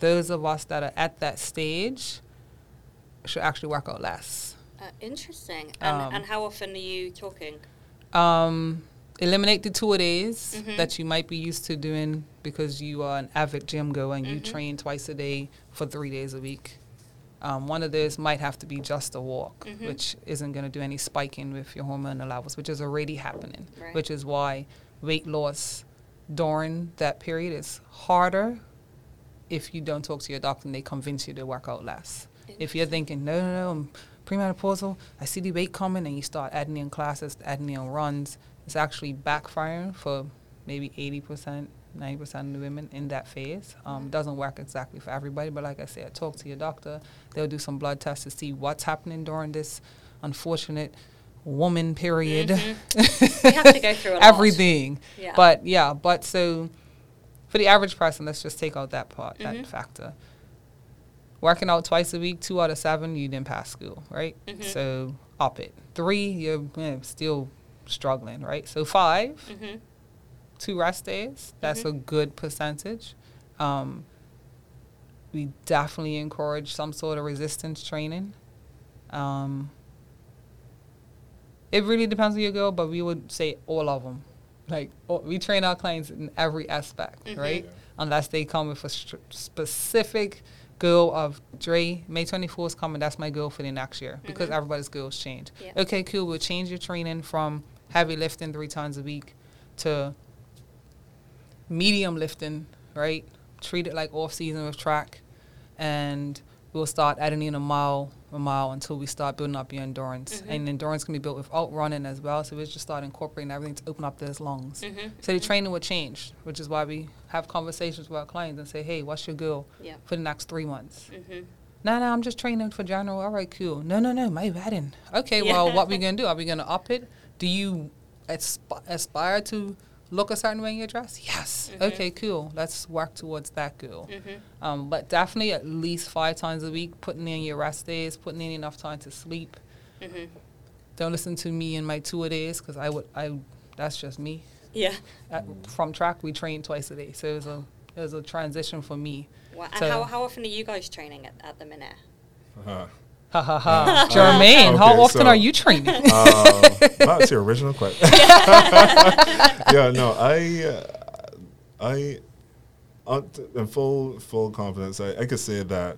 those of us that are at that stage should actually work out less. Uh, interesting. And, um, and how often are you talking? Um, eliminate the two a days mm-hmm. that you might be used to doing because you are an avid gym goer and mm-hmm. you train twice a day for three days a week. Um, one of those might have to be just a walk, mm-hmm. which isn't going to do any spiking with your hormonal levels, which is already happening, right. which is why weight loss during that period is harder if you don't talk to your doctor and they convince you to work out less. If you're thinking, no, no, no, I'm premenopausal, I see the weight coming, and you start adding in classes, adding in runs, it's actually backfiring for maybe eighty percent, ninety percent of the women in that phase. Um, mm-hmm. doesn't work exactly for everybody, but like I said, talk to your doctor. They'll do some blood tests to see what's happening during this unfortunate woman period. Mm-hmm. We have to go through a lot. Everything. Yeah. But, yeah, but so for the average person, let's just take out that part, mm-hmm. that factor. Working out twice a week, two out of seven, you didn't pass school, right? Mm-hmm. So up it. Three, you're eh, still struggling, right? So five, mm-hmm. two rest days, that's mm-hmm. a good percentage. Um, we definitely encourage some sort of resistance training. Um, it really depends on your goal, but we would say all of them. Like, all, we train our clients in every aspect, mm-hmm. right? Yeah. Unless they come with a st- specific... goal of Dre, May twenty-fourth is coming, that's my goal for the next year, mm-hmm. because everybody's goals change. Yeah. Okay, cool, we'll change your training from heavy lifting three times a week to medium lifting, right? Treat it like off-season with track, and we'll start adding in a mile, a mile until we start building up your endurance. Mm-hmm. And endurance can be built without running as well, so we'll just start incorporating everything to open up those lungs. Mm-hmm. So the training will change, which is why we have conversations with our clients and say, hey, what's your goal yeah. for the next three months? Mm-hmm. No, no, I'm just training for general. All right, cool. No, no, no, my wedding. Okay, yeah. Well, what are we going to do? Are we going to up it? Do you asp- aspire to look a certain way in your dress? Yes. Mm-hmm. Okay, cool. Let's work towards that goal. Mm-hmm. Um, but definitely at least five times a week, putting in your rest days, putting in enough time to sleep. Mm-hmm. Don't listen to me and my two-a-days because I would, I, that's just me. Yeah. At, from track, we train twice a day. So it was a, it was a transition for me. Wow. And so how, how often are you guys training at, at the minute? Uh-huh. Ha ha ha. Jermaine, okay, how often so, are you training? Um, that's your original question. yeah, no, I, uh, I, uh, in full, full confidence, I, I could say that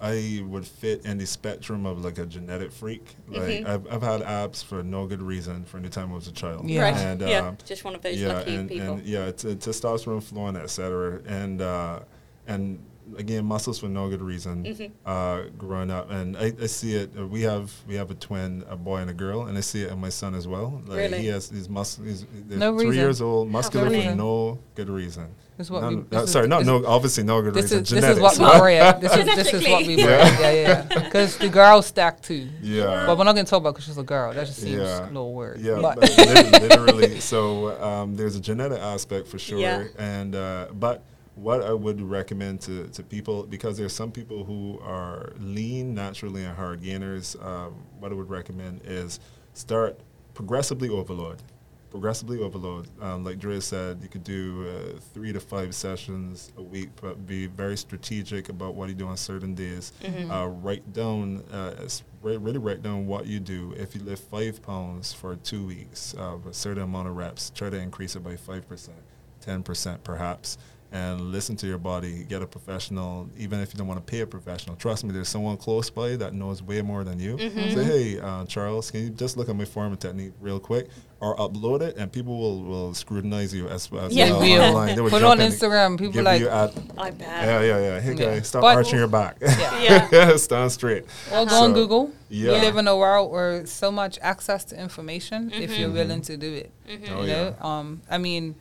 I would fit in the spectrum of like a genetic freak. Like mm-hmm. I've, I've had abs for no good reason from the time I was a child. Yeah, right. and, uh, yeah just one of those yeah, lucky and, people. And, yeah, t- testosterone flowing, et cetera. And, uh, and, again, muscles for no good reason, mm-hmm. uh, growing up. And I, I see it. Uh, we have we have a twin, a boy and a girl, and I see it in my son as well. Like really? He has his muscles. No three reason. years old, muscular no for no good reason. This is what None, we, this uh, is, sorry, no, no, obviously no good this reason. Is, Genetics. This is what we bred. This is this is what we bred. Yeah, yeah. Because yeah. the girls stack too. Yeah. But we're not going to talk about because she's a girl. That just seems yeah. a little weird. Yeah, but. But literally. So um, there's a genetic aspect for sure, yeah. and uh, but. What I would recommend to, to people, because there's some people who are lean naturally and hard gainers, um, what I would recommend is start progressively overload. Progressively overload. Um, like Dre said, you could do uh, three to five sessions a week, but be very strategic about what you do on certain days. Mm-hmm. Uh, write down, uh, really write down what you do. If you lift five pounds for two weeks, uh, a certain amount of reps, try to increase it by five percent, ten percent perhaps. And listen to your body, get a professional, even if you don't want to pay a professional. Trust me, there's someone close by that knows way more than you. Mm-hmm. Say, hey, uh, Charles, can you just look at my form and technique real quick? Or upload it, and people will, will scrutinize you as, as yeah. well. Yeah, online. They will. Put on Instagram, people like, at, I bet. Yeah, yeah, yeah. Hey, guys, yeah. stop but arching your back. Yeah. yeah. Stand straight. Well, go so, on Google. Yeah. We live in a world where so much access to information, mm-hmm. if you're willing to do it. Mm-hmm. Oh, you know? yeah. Um, I mean...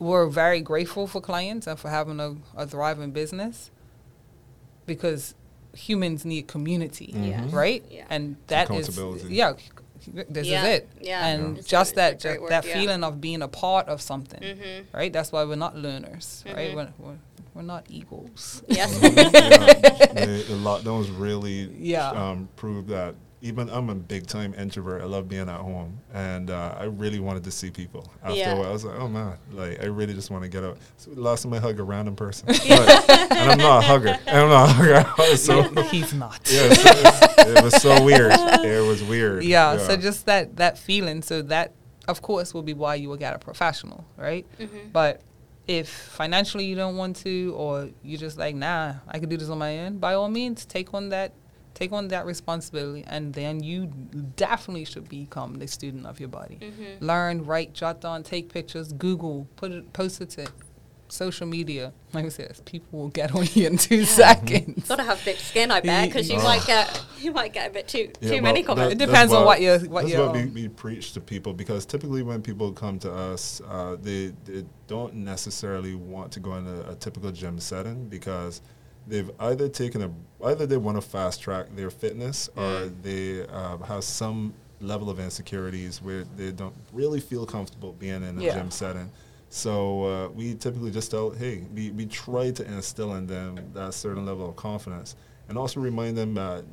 We're very grateful for clients and for having a, a thriving business because humans need community, mm-hmm. yeah. right? Yeah. And that is, yeah, this yeah. is it. Yeah. And yeah. just that just work, that yeah. feeling of being a part of something, mm-hmm. right? That's why we're not learners, mm-hmm. right? We're, we're, we're not eagles. Yes. yeah. The, the lockdowns really yeah. um, proved that. Even I'm a big-time introvert. I love being at home, and uh, I really wanted to see people. After yeah. a while, I was like, "Oh man, like I really just want to get out." So last time I hugged a random person, like, and I'm not a hugger. And I'm not a hugger. so he's not. Yeah, so it was so weird. It was weird. Yeah, yeah. So just that that feeling. So that, of course, will be why you will get a professional, right? Mm-hmm. But if financially you don't want to, or you're just like, "Nah, I could do this on my own," by all means, take on that. Take on that responsibility, and then you definitely should become the student of your body. Mm-hmm. Learn, write, jot down, take pictures, Google, put it, post it to social media. Like I said, people will get on you in two yeah. seconds. Gotta have thick skin, I bet, because you oh. might get you might get a bit too yeah, too well, many comments. It depends on what you what you. That's what we, we preach to people, because typically when people come to us, uh, they they don't necessarily want to go in a, a typical gym setting because. They've either taken a, either they want to fast track their fitness, or they uh, have some level of insecurities where they don't really feel comfortable being in a yeah. gym setting. So uh, we typically just tell, hey, we, we try to instill in them that certain level of confidence, and also remind them that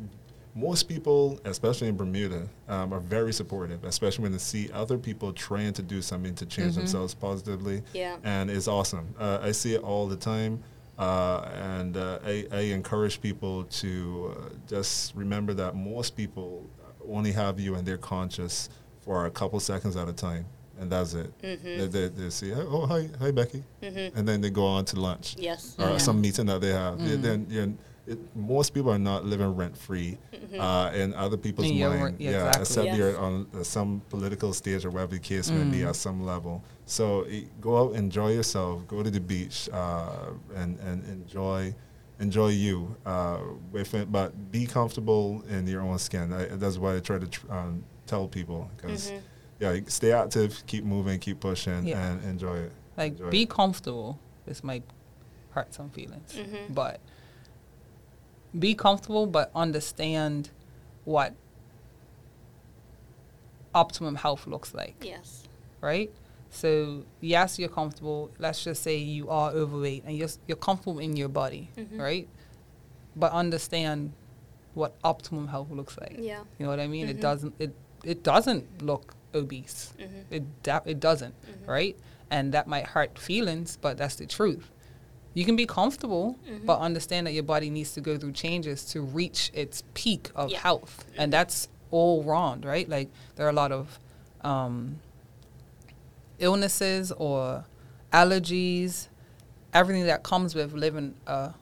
most people, especially in Bermuda, um, are very supportive, especially when they see other people trying to do something to change mm-hmm. themselves positively. Yeah. And it's awesome. Uh, I see it all the time. Uh, and uh, I, I encourage people to uh, just remember that most people only have you in their conscious for a couple seconds at a time, and that's it. Mm-hmm. They, they, they say, oh, hi, hi, Becky, mm-hmm. and then they go on to lunch yes. or yeah. some meeting that they have. Mm-hmm. They, then you're, it, most people are not living rent-free mm-hmm. uh, in other people's yeah, mind, yeah, yeah, exactly. except yes. you're on uh, some political stage or whatever the case mm. may be at some level. So go out, enjoy yourself, go to the beach, uh, and, and enjoy enjoy you. Uh, with it, but be comfortable in your own skin. I, that's why I try to tr- um, tell people. Because, mm-hmm. yeah, stay active, keep moving, keep pushing, yeah. and enjoy it. Like, enjoy be it. comfortable. This might hurt some feelings. Mm-hmm. But be comfortable, but understand what optimum health looks like. Yes. Right? So, yes, you're comfortable. Let's just say you are overweight and you're, you're comfortable in your body, mm-hmm. right? But understand what optimum health looks like. Yeah. You know what I mean? Mm-hmm. It doesn't it, it doesn't look obese. Mm-hmm. It da- it doesn't, mm-hmm. right? And that might hurt feelings, but that's the truth. You can be comfortable, mm-hmm. but understand that your body needs to go through changes to reach its peak of yeah. health. And that's all wrong, right? Like, there are a lot of... Um, illnesses or allergies, everything that comes with living a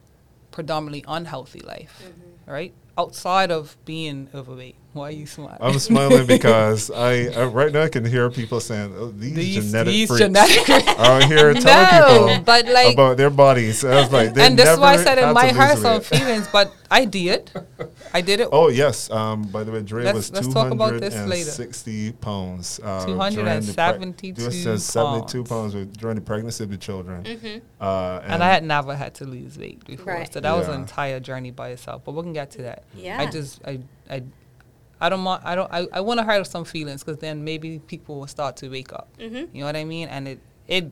predominantly unhealthy life, mm-hmm. right? outside of being overweight? Why are you smiling? I'm smiling because I, I right now I can hear people saying, oh, these, these genetic these freaks genetic are here telling no, people but like, about their bodies. I was like, and that's why I said it might hurt some feelings, but I did. I did it. Oh, yes. Um, by the way, Dre let's, was let's talk about this later. pounds. Uh, two hundred seventy-two pre- pounds. seventy-two pounds with, during the pregnancy of the children. Mm-hmm. Uh, and, and I had never had to lose weight before. Right. So that yeah. was an entire journey by itself. But we can get to that. Yeah. I just... I. I I don't want. I don't. I, I want to hurt some feelings because then maybe people will start to wake up. Mm-hmm. You know what I mean? And it it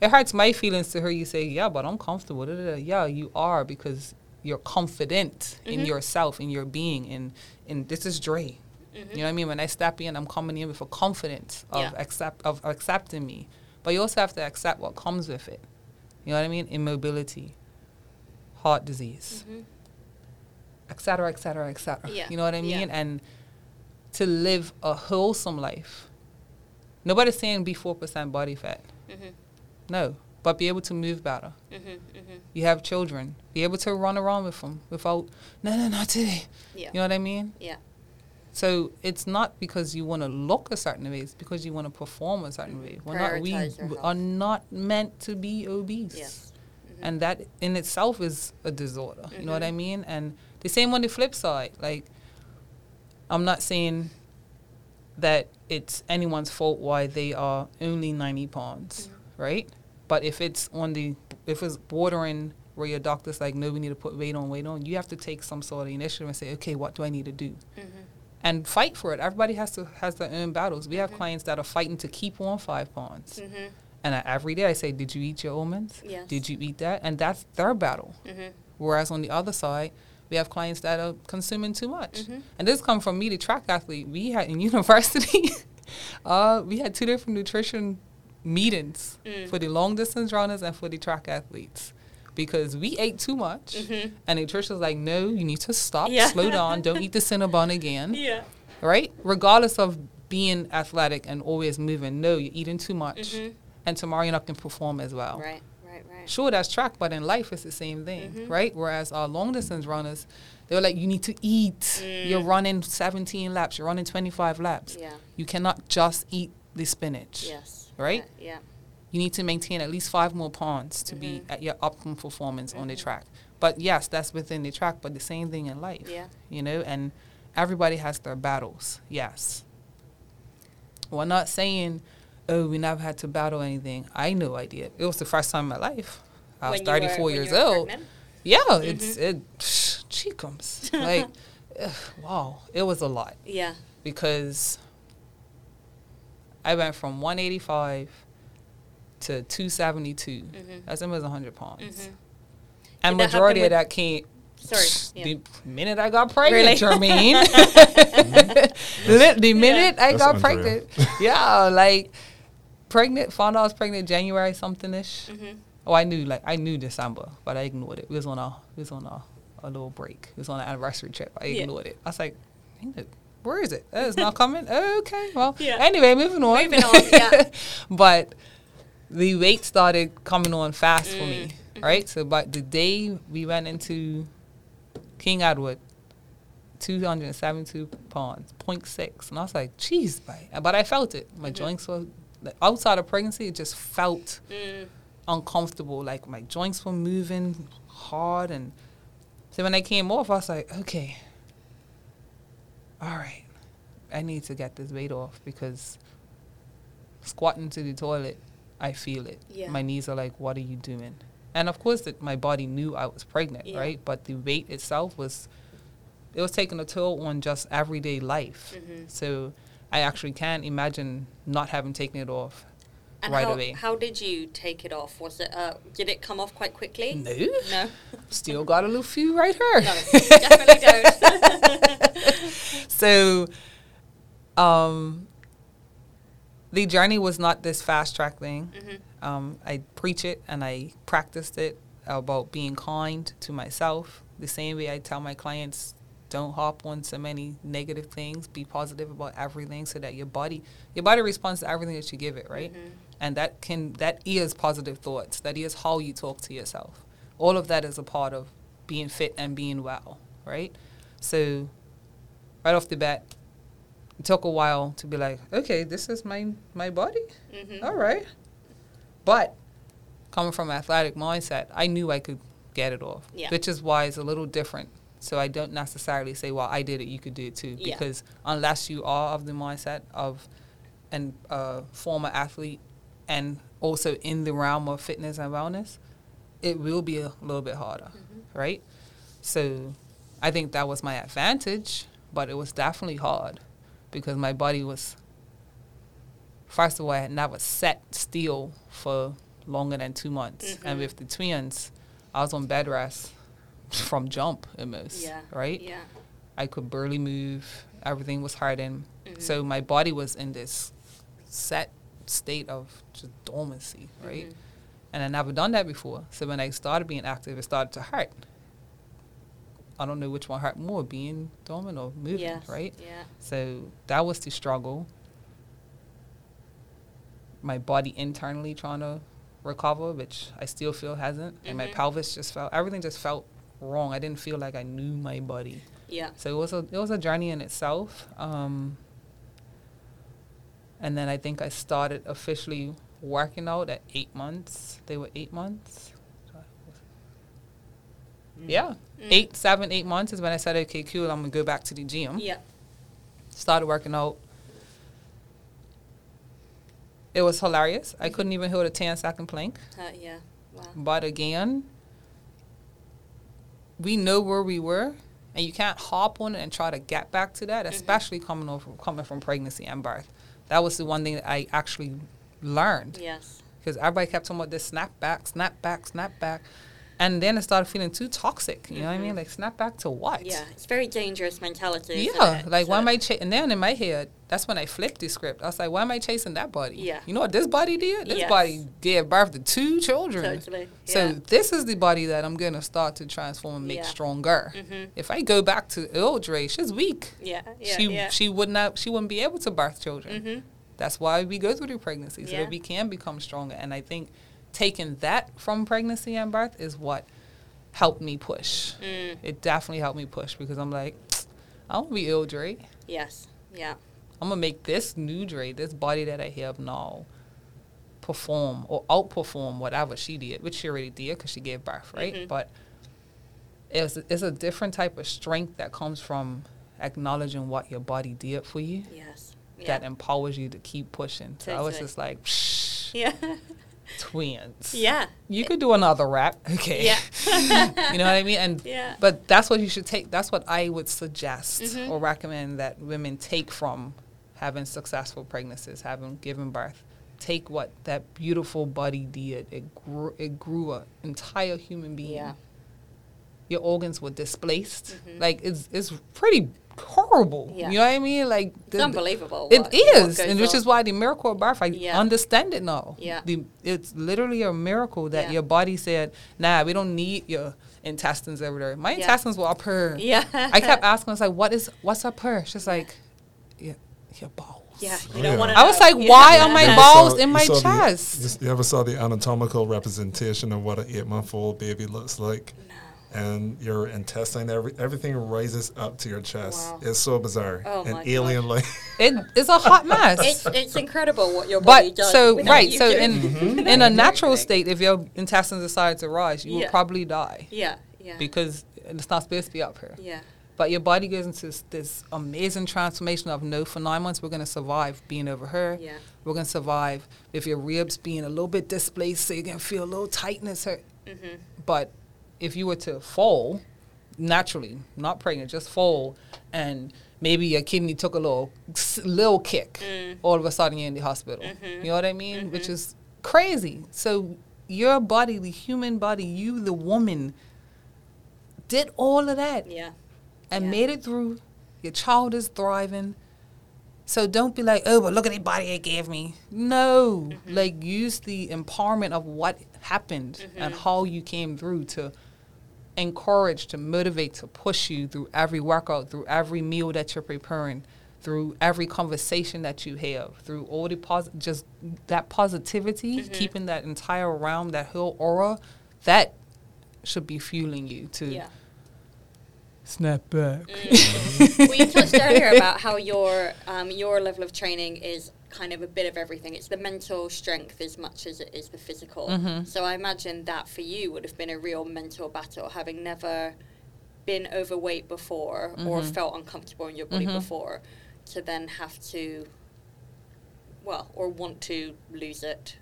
it hurts my feelings to hear you say, "Yeah, but I'm comfortable." Da, da, da. Yeah, you are because you're confident mm-hmm. in yourself, in your being, and and this is Dre. Mm-hmm. You know what I mean? When I step in, I'm coming in with a confidence of yeah. accept of accepting me. But you also have to accept what comes with it. You know what I mean? Immobility, heart disease, mm-hmm. et cetera, et cetera, et cetera. Yeah. You know what I mean? Yeah. And to live a wholesome life. Nobody's saying be four percent body fat. Mm-hmm. No, but be able to move better. Mm-hmm, mm-hmm. You have children. Be able to run around with them without, no, no, not today. Yeah. You know what I mean? Yeah. So it's not because you want to look a certain way. It's because you want to perform a certain way. We're not, we are not meant to be obese. Yes. Mm-hmm. And that in itself is a disorder. Mm-hmm. You know what I mean? And the same on the flip side, like, I'm not saying that it's anyone's fault why they are only ninety pounds, mm-hmm. right? But if it's on the, if it's bordering where your doctor's like, no, we need to put weight on, weight on, you have to take some sort of initiative and say, okay, what do I need to do? Mm-hmm. And fight for it. Everybody has to has their own battles. We mm-hmm. have clients that are fighting to keep on five pounds. Mm-hmm. And I, every day I say, did you eat your almonds? Yes. Did you eat that? And that's their battle. Mm-hmm. Whereas on the other side, we have clients that are consuming too much. Mm-hmm. And this comes from me, the track athlete. We had in university, uh, we had two different nutrition meetings mm. for the long distance runners and for the track athletes because we ate too much. Mm-hmm. And the nutrition's like, no, you need to stop, yeah. slow down, don't eat the Cinnabon again. Yeah. Right? Regardless of being athletic and always moving, no, you're eating too much. Mm-hmm. And tomorrow you're not going to perform as well. Right. Sure, that's track, but in life it's the same thing, mm-hmm. right? Whereas our long distance runners, they were like, you need to eat. Mm. You're running seventeen laps. You're running twenty-five laps. Yeah. You cannot just eat the spinach. Yes. Right? Yeah. yeah. You need to maintain at least five more pounds to mm-hmm. be at your optimum performance mm-hmm. on the track. But yes, that's within the track, but the same thing in life. Yeah. You know, and everybody has their battles. Yes. We're not saying, oh, we never had to battle anything. I know I did. It was the first time in my life. I when was thirty-four were, years old. Pregnant? Yeah, mm-hmm. it's it. Cheekums, like, ugh, wow, it was a lot. Yeah, because I went from one eighty-five to two seventy-two. Mm-hmm. That's almost a hundred pounds, mm-hmm. and did majority that of that came. Sorry. Yeah. The minute I got pregnant, really? Jermaine. mm-hmm. The minute yeah. I That's got unreal. pregnant, yeah, like. Pregnant, found out I was pregnant January something ish. Mm-hmm. Oh, I knew like I knew December, but I ignored it. We was on a we was on a, a little break. It was on an anniversary trip. I ignored yeah. it. I was like, where is it? Oh, it's not coming. Okay, well, yeah. anyway, moving on. Moving on. Yeah. But the weight started coming on fast mm. for me, mm-hmm. right? So, but the day we went into King Edward, two hundred seventy-two pounds, point six, and I was like, jeez, but I felt it. My mm-hmm. joints were. Outside of pregnancy, it just felt mm. uncomfortable. Like, my joints were moving hard. And so when I came off, I was like, okay, all right, I need to get this weight off because squatting to the toilet, I feel it. Yeah. My knees are like, what are you doing? And, of course, that my body knew I was pregnant, yeah. right? But the weight itself was, it was taking a toll on just everyday life. Mm-hmm. So I actually can't imagine not having taken it off and right how, away. How did you take it off? Was it uh, did it come off quite quickly? No, no. Still got a little few right here. No, definitely don't. So, um, the journey was not this fast track thing. Mm-hmm. Um, I preach it and I practiced it about being kind to myself. The same way I tell my clients. Don't hop on so many negative things. Be positive about everything so that your body your body responds to everything that you give it, right? Mm-hmm. And that can that is positive thoughts. That is how you talk to yourself. All of that is a part of being fit and being well, right? So right off the bat, it took a while to be like, okay, this is my my body. Mm-hmm. All right. But coming from an athletic mindset, I knew I could get it off, yeah. which is why it's a little different. So I don't necessarily say, well, I did it, you could do it too. Yeah. Because unless you are of the mindset of a uh, former athlete and also in the realm of fitness and wellness, it will be a little bit harder, mm-hmm. right? So I think that was my advantage, but it was definitely hard because my body was, first of all, I had never sat still for longer than two months. Mm-hmm. And with the twins, I was on bed rest from jump almost, yeah. right? Yeah. I could barely move. Everything was hardened. Mm-hmm. So my body was in this set state of just dormancy, right? Mm-hmm. And I never done that before. So when I started being active, it started to hurt. I don't know which one hurt more, being dormant or moving, yes. right? Yeah. So that was the struggle. My body internally trying to recover, which I still feel hasn't. Mm-hmm. And my pelvis just felt, everything just felt wrong. I didn't feel like I knew my body. Yeah. So it was a it was a journey in itself. Um, and then I think I started officially working out at eight months. They were eight months. Mm. Yeah. Mm. Eight, seven, eight months is when I said, okay, cool, I'm going to go back to the gym. Yeah. Started working out. It was hilarious. I couldn't even hold a ten-second plank. Uh, yeah. Wow. But again, we know where we were, and you can't hop on it and try to get back to that, mm-hmm. especially coming off from, coming from pregnancy and birth. That was the one thing that I actually learned. Yes. Because everybody kept talking about this snap back, snap back, snap back. And then it started feeling too toxic. You mm-hmm. know what I mean? Like, snap back to what? Yeah, it's very dangerous mentality. Yeah, like, so why am I chasing? And then in my head, that's when I flipped the script. I was like, why am I chasing that body? Yeah. You know what this body did? This yes. body gave birth to two children. Totally. Yeah. So this is the body that I'm going to start to transform and make yeah. stronger. Mm-hmm. If I go back to old Dre, she's weak. Yeah, yeah, she, yeah. She, would not, she wouldn't be able to birth children. Mm-hmm. That's why we go through the pregnancy, so yeah. that we can become stronger. And I think taking that from pregnancy and birth is what helped me push. Mm. It definitely helped me push because I'm like, I won't be ill, Dre. Yes, yeah. I'm going to make this new Dre, this body that I have now, perform or outperform whatever she did, which she already did because she gave birth, right? Mm-hmm. But it's, it's a different type of strength that comes from acknowledging what your body did for you. Yes. Yeah. That empowers you to keep pushing. So That's I was right. just like, shh. Yeah. Twins. Yeah. You could do another rap. Okay. Yeah. You know what I mean? And yeah. But that's what you should take. That's what I would suggest mm-hmm. or recommend that women take from having successful pregnancies, having given birth. Take what that beautiful body did. It grew, it grew an entire human being. Yeah. Your organs were displaced. Mm-hmm. Like, it's it's pretty horrible. Yeah. You know what I mean? Like, it's the, unbelievable. It what, is, what and which on. Is why the miracle of birth, I yeah. understand it now. Yeah. The, it's literally a miracle that yeah. your body said, nah, we don't need your intestines over there. My yeah. intestines were up her. Yeah. I kept asking, I was like, what is, what's up her? She's yeah. like, yeah, your balls. Yeah, you don't yeah. want to. I was like, why are my balls in my chest? The, you ever saw the anatomical representation of what an eight-month-old baby looks like? No. And your intestine, every, everything rises up to your chest. Wow. It's so bizarre. Oh, and alien-like. It, it's a hot mess. It's, it's incredible what your body but, does. So, right. So, do. in, mm-hmm. in a natural state, if your intestines decide to rise, you yeah. will probably die. Yeah, yeah. Because it's not supposed to be up here. Yeah. But your body goes into this, this amazing transformation of, no, for nine months, we're going to survive being over here. Yeah. We're going to survive if your ribs being a little bit displaced, so you're going to feel a little tightness here. Mm-hmm. But if you were to fall, naturally, not pregnant, just fall, and maybe your kidney took a little little kick, mm. all of a sudden you're in the hospital. Mm-hmm. You know what I mean? Mm-hmm. Which is crazy. So your body, the human body, you, the woman, did all of that. Yeah. And yeah. made it through. Your child is thriving. So don't be like, oh, but look at the body it gave me. No. Mm-hmm. Like, use the empowerment of what happened mm-hmm. and how you came through to encourage, to motivate, to push you through every workout, through every meal that you're preparing, through every conversation that you have, through all the posi- just that positivity, mm-hmm. keeping that entire realm, that whole aura, that should be fueling you to yeah. snap back. Mm. Well, you touched earlier about how your um, your level of training is kind of a bit of everything. It's the mental strength as much as it is the physical. Mm-hmm. So I imagine that for you would have been a real mental battle, having never been overweight before, mm-hmm. or felt uncomfortable in your body mm-hmm. before, to then have to, well, or want to lose it.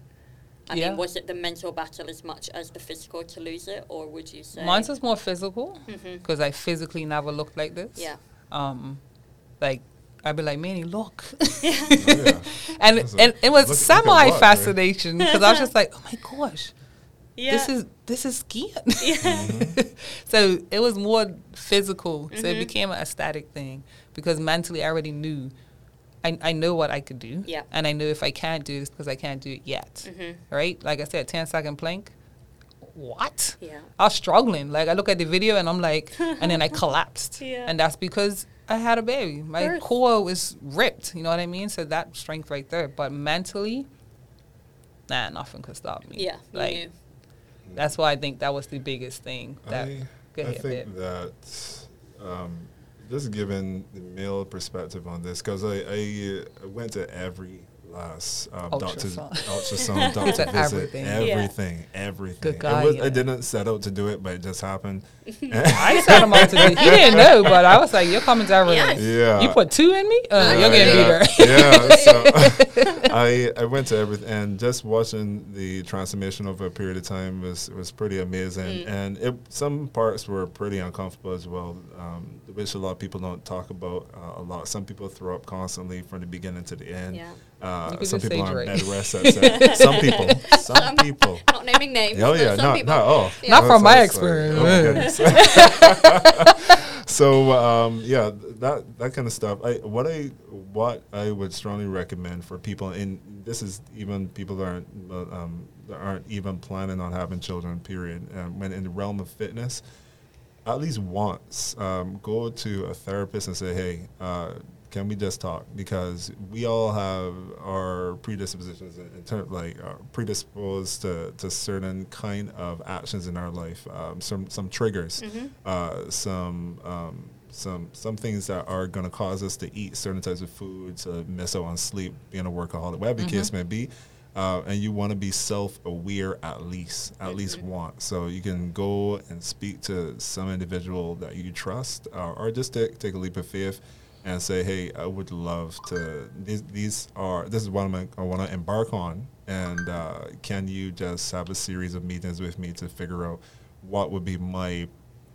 I yeah. mean, was it the mental battle as much as the physical to lose it, or would you say? Mine was more physical, because mm-hmm. I physically never looked like this. Yeah. Um, like, I'd be like, Manny, look. Yeah. Oh, yeah. and, a, and it was look, semi-fascination, because I was just like, oh, my gosh. Yeah. This is this is skiing. Yeah. Mm-hmm. So it was more physical. Mm-hmm. So it became an aesthetic thing, because mentally I already knew. I, I know what I could do, yeah. and I know if I can't do this because I can't do it yet, mm-hmm. right? Like I said, ten-second plank, what? Yeah. I was struggling. Like, I look at the video, and I'm like, and then I collapsed. Yeah. And that's because I had a baby. My Earth. core was ripped, you know what I mean? So that strength right there. But mentally, nah, nothing could stop me. Yeah, like, you knew. That's why I think that was the biggest thing. That I, could I hit think it. that... Um, Just giving the male perspective on this, because I, I uh, went to every last um, ultrasound, doctor, ultrasound doctor visit, everything, everything. Yeah. everything. Good guy, it was, yeah. I didn't set out to do it, but it just happened. I set him out to do it. He didn't know, but I was like, "You're coming to everything." Yes. Yeah, you put two in me. Uh, uh, you're getting yeah. beater. Yeah, so I I went to everything, and just watching the transformation over a period of time was was pretty amazing. Mm. And it, some parts were pretty uncomfortable as well, um, which a lot of people don't talk about uh, a lot. Some people throw up constantly from the beginning to the end. Yeah. Uh, some people aren't bed rest. Some people, some, some people. Not naming names. Oh yeah, no, no, oh, yeah. not oh, from sorry, my experience. Sorry. Oh, so um, yeah, that that kind of stuff. I what I what I would strongly recommend for people, and this is even people that aren't um, that aren't even planning on having children. Period. Um, when in the realm of fitness, at least once, um, go to a therapist and say, hey. Uh, Can we just talk? Because we all have our predispositions in terms, like, are predisposed to, to certain kind of actions in our life. Um, some some triggers, mm-hmm. uh, some um, some some things that are going to cause us to eat certain types of food, to miss out on sleep, being a workaholic, whatever mm-hmm. the case may be. Uh, and you want to be self-aware at least, at mm-hmm. least once. So you can go and speak to some individual that you trust, uh, or just take, take a leap of faith. And say, hey, I would love to. These, these are. This is what I'm, I want to embark on. And uh, can you just have a series of meetings with me to figure out what would be my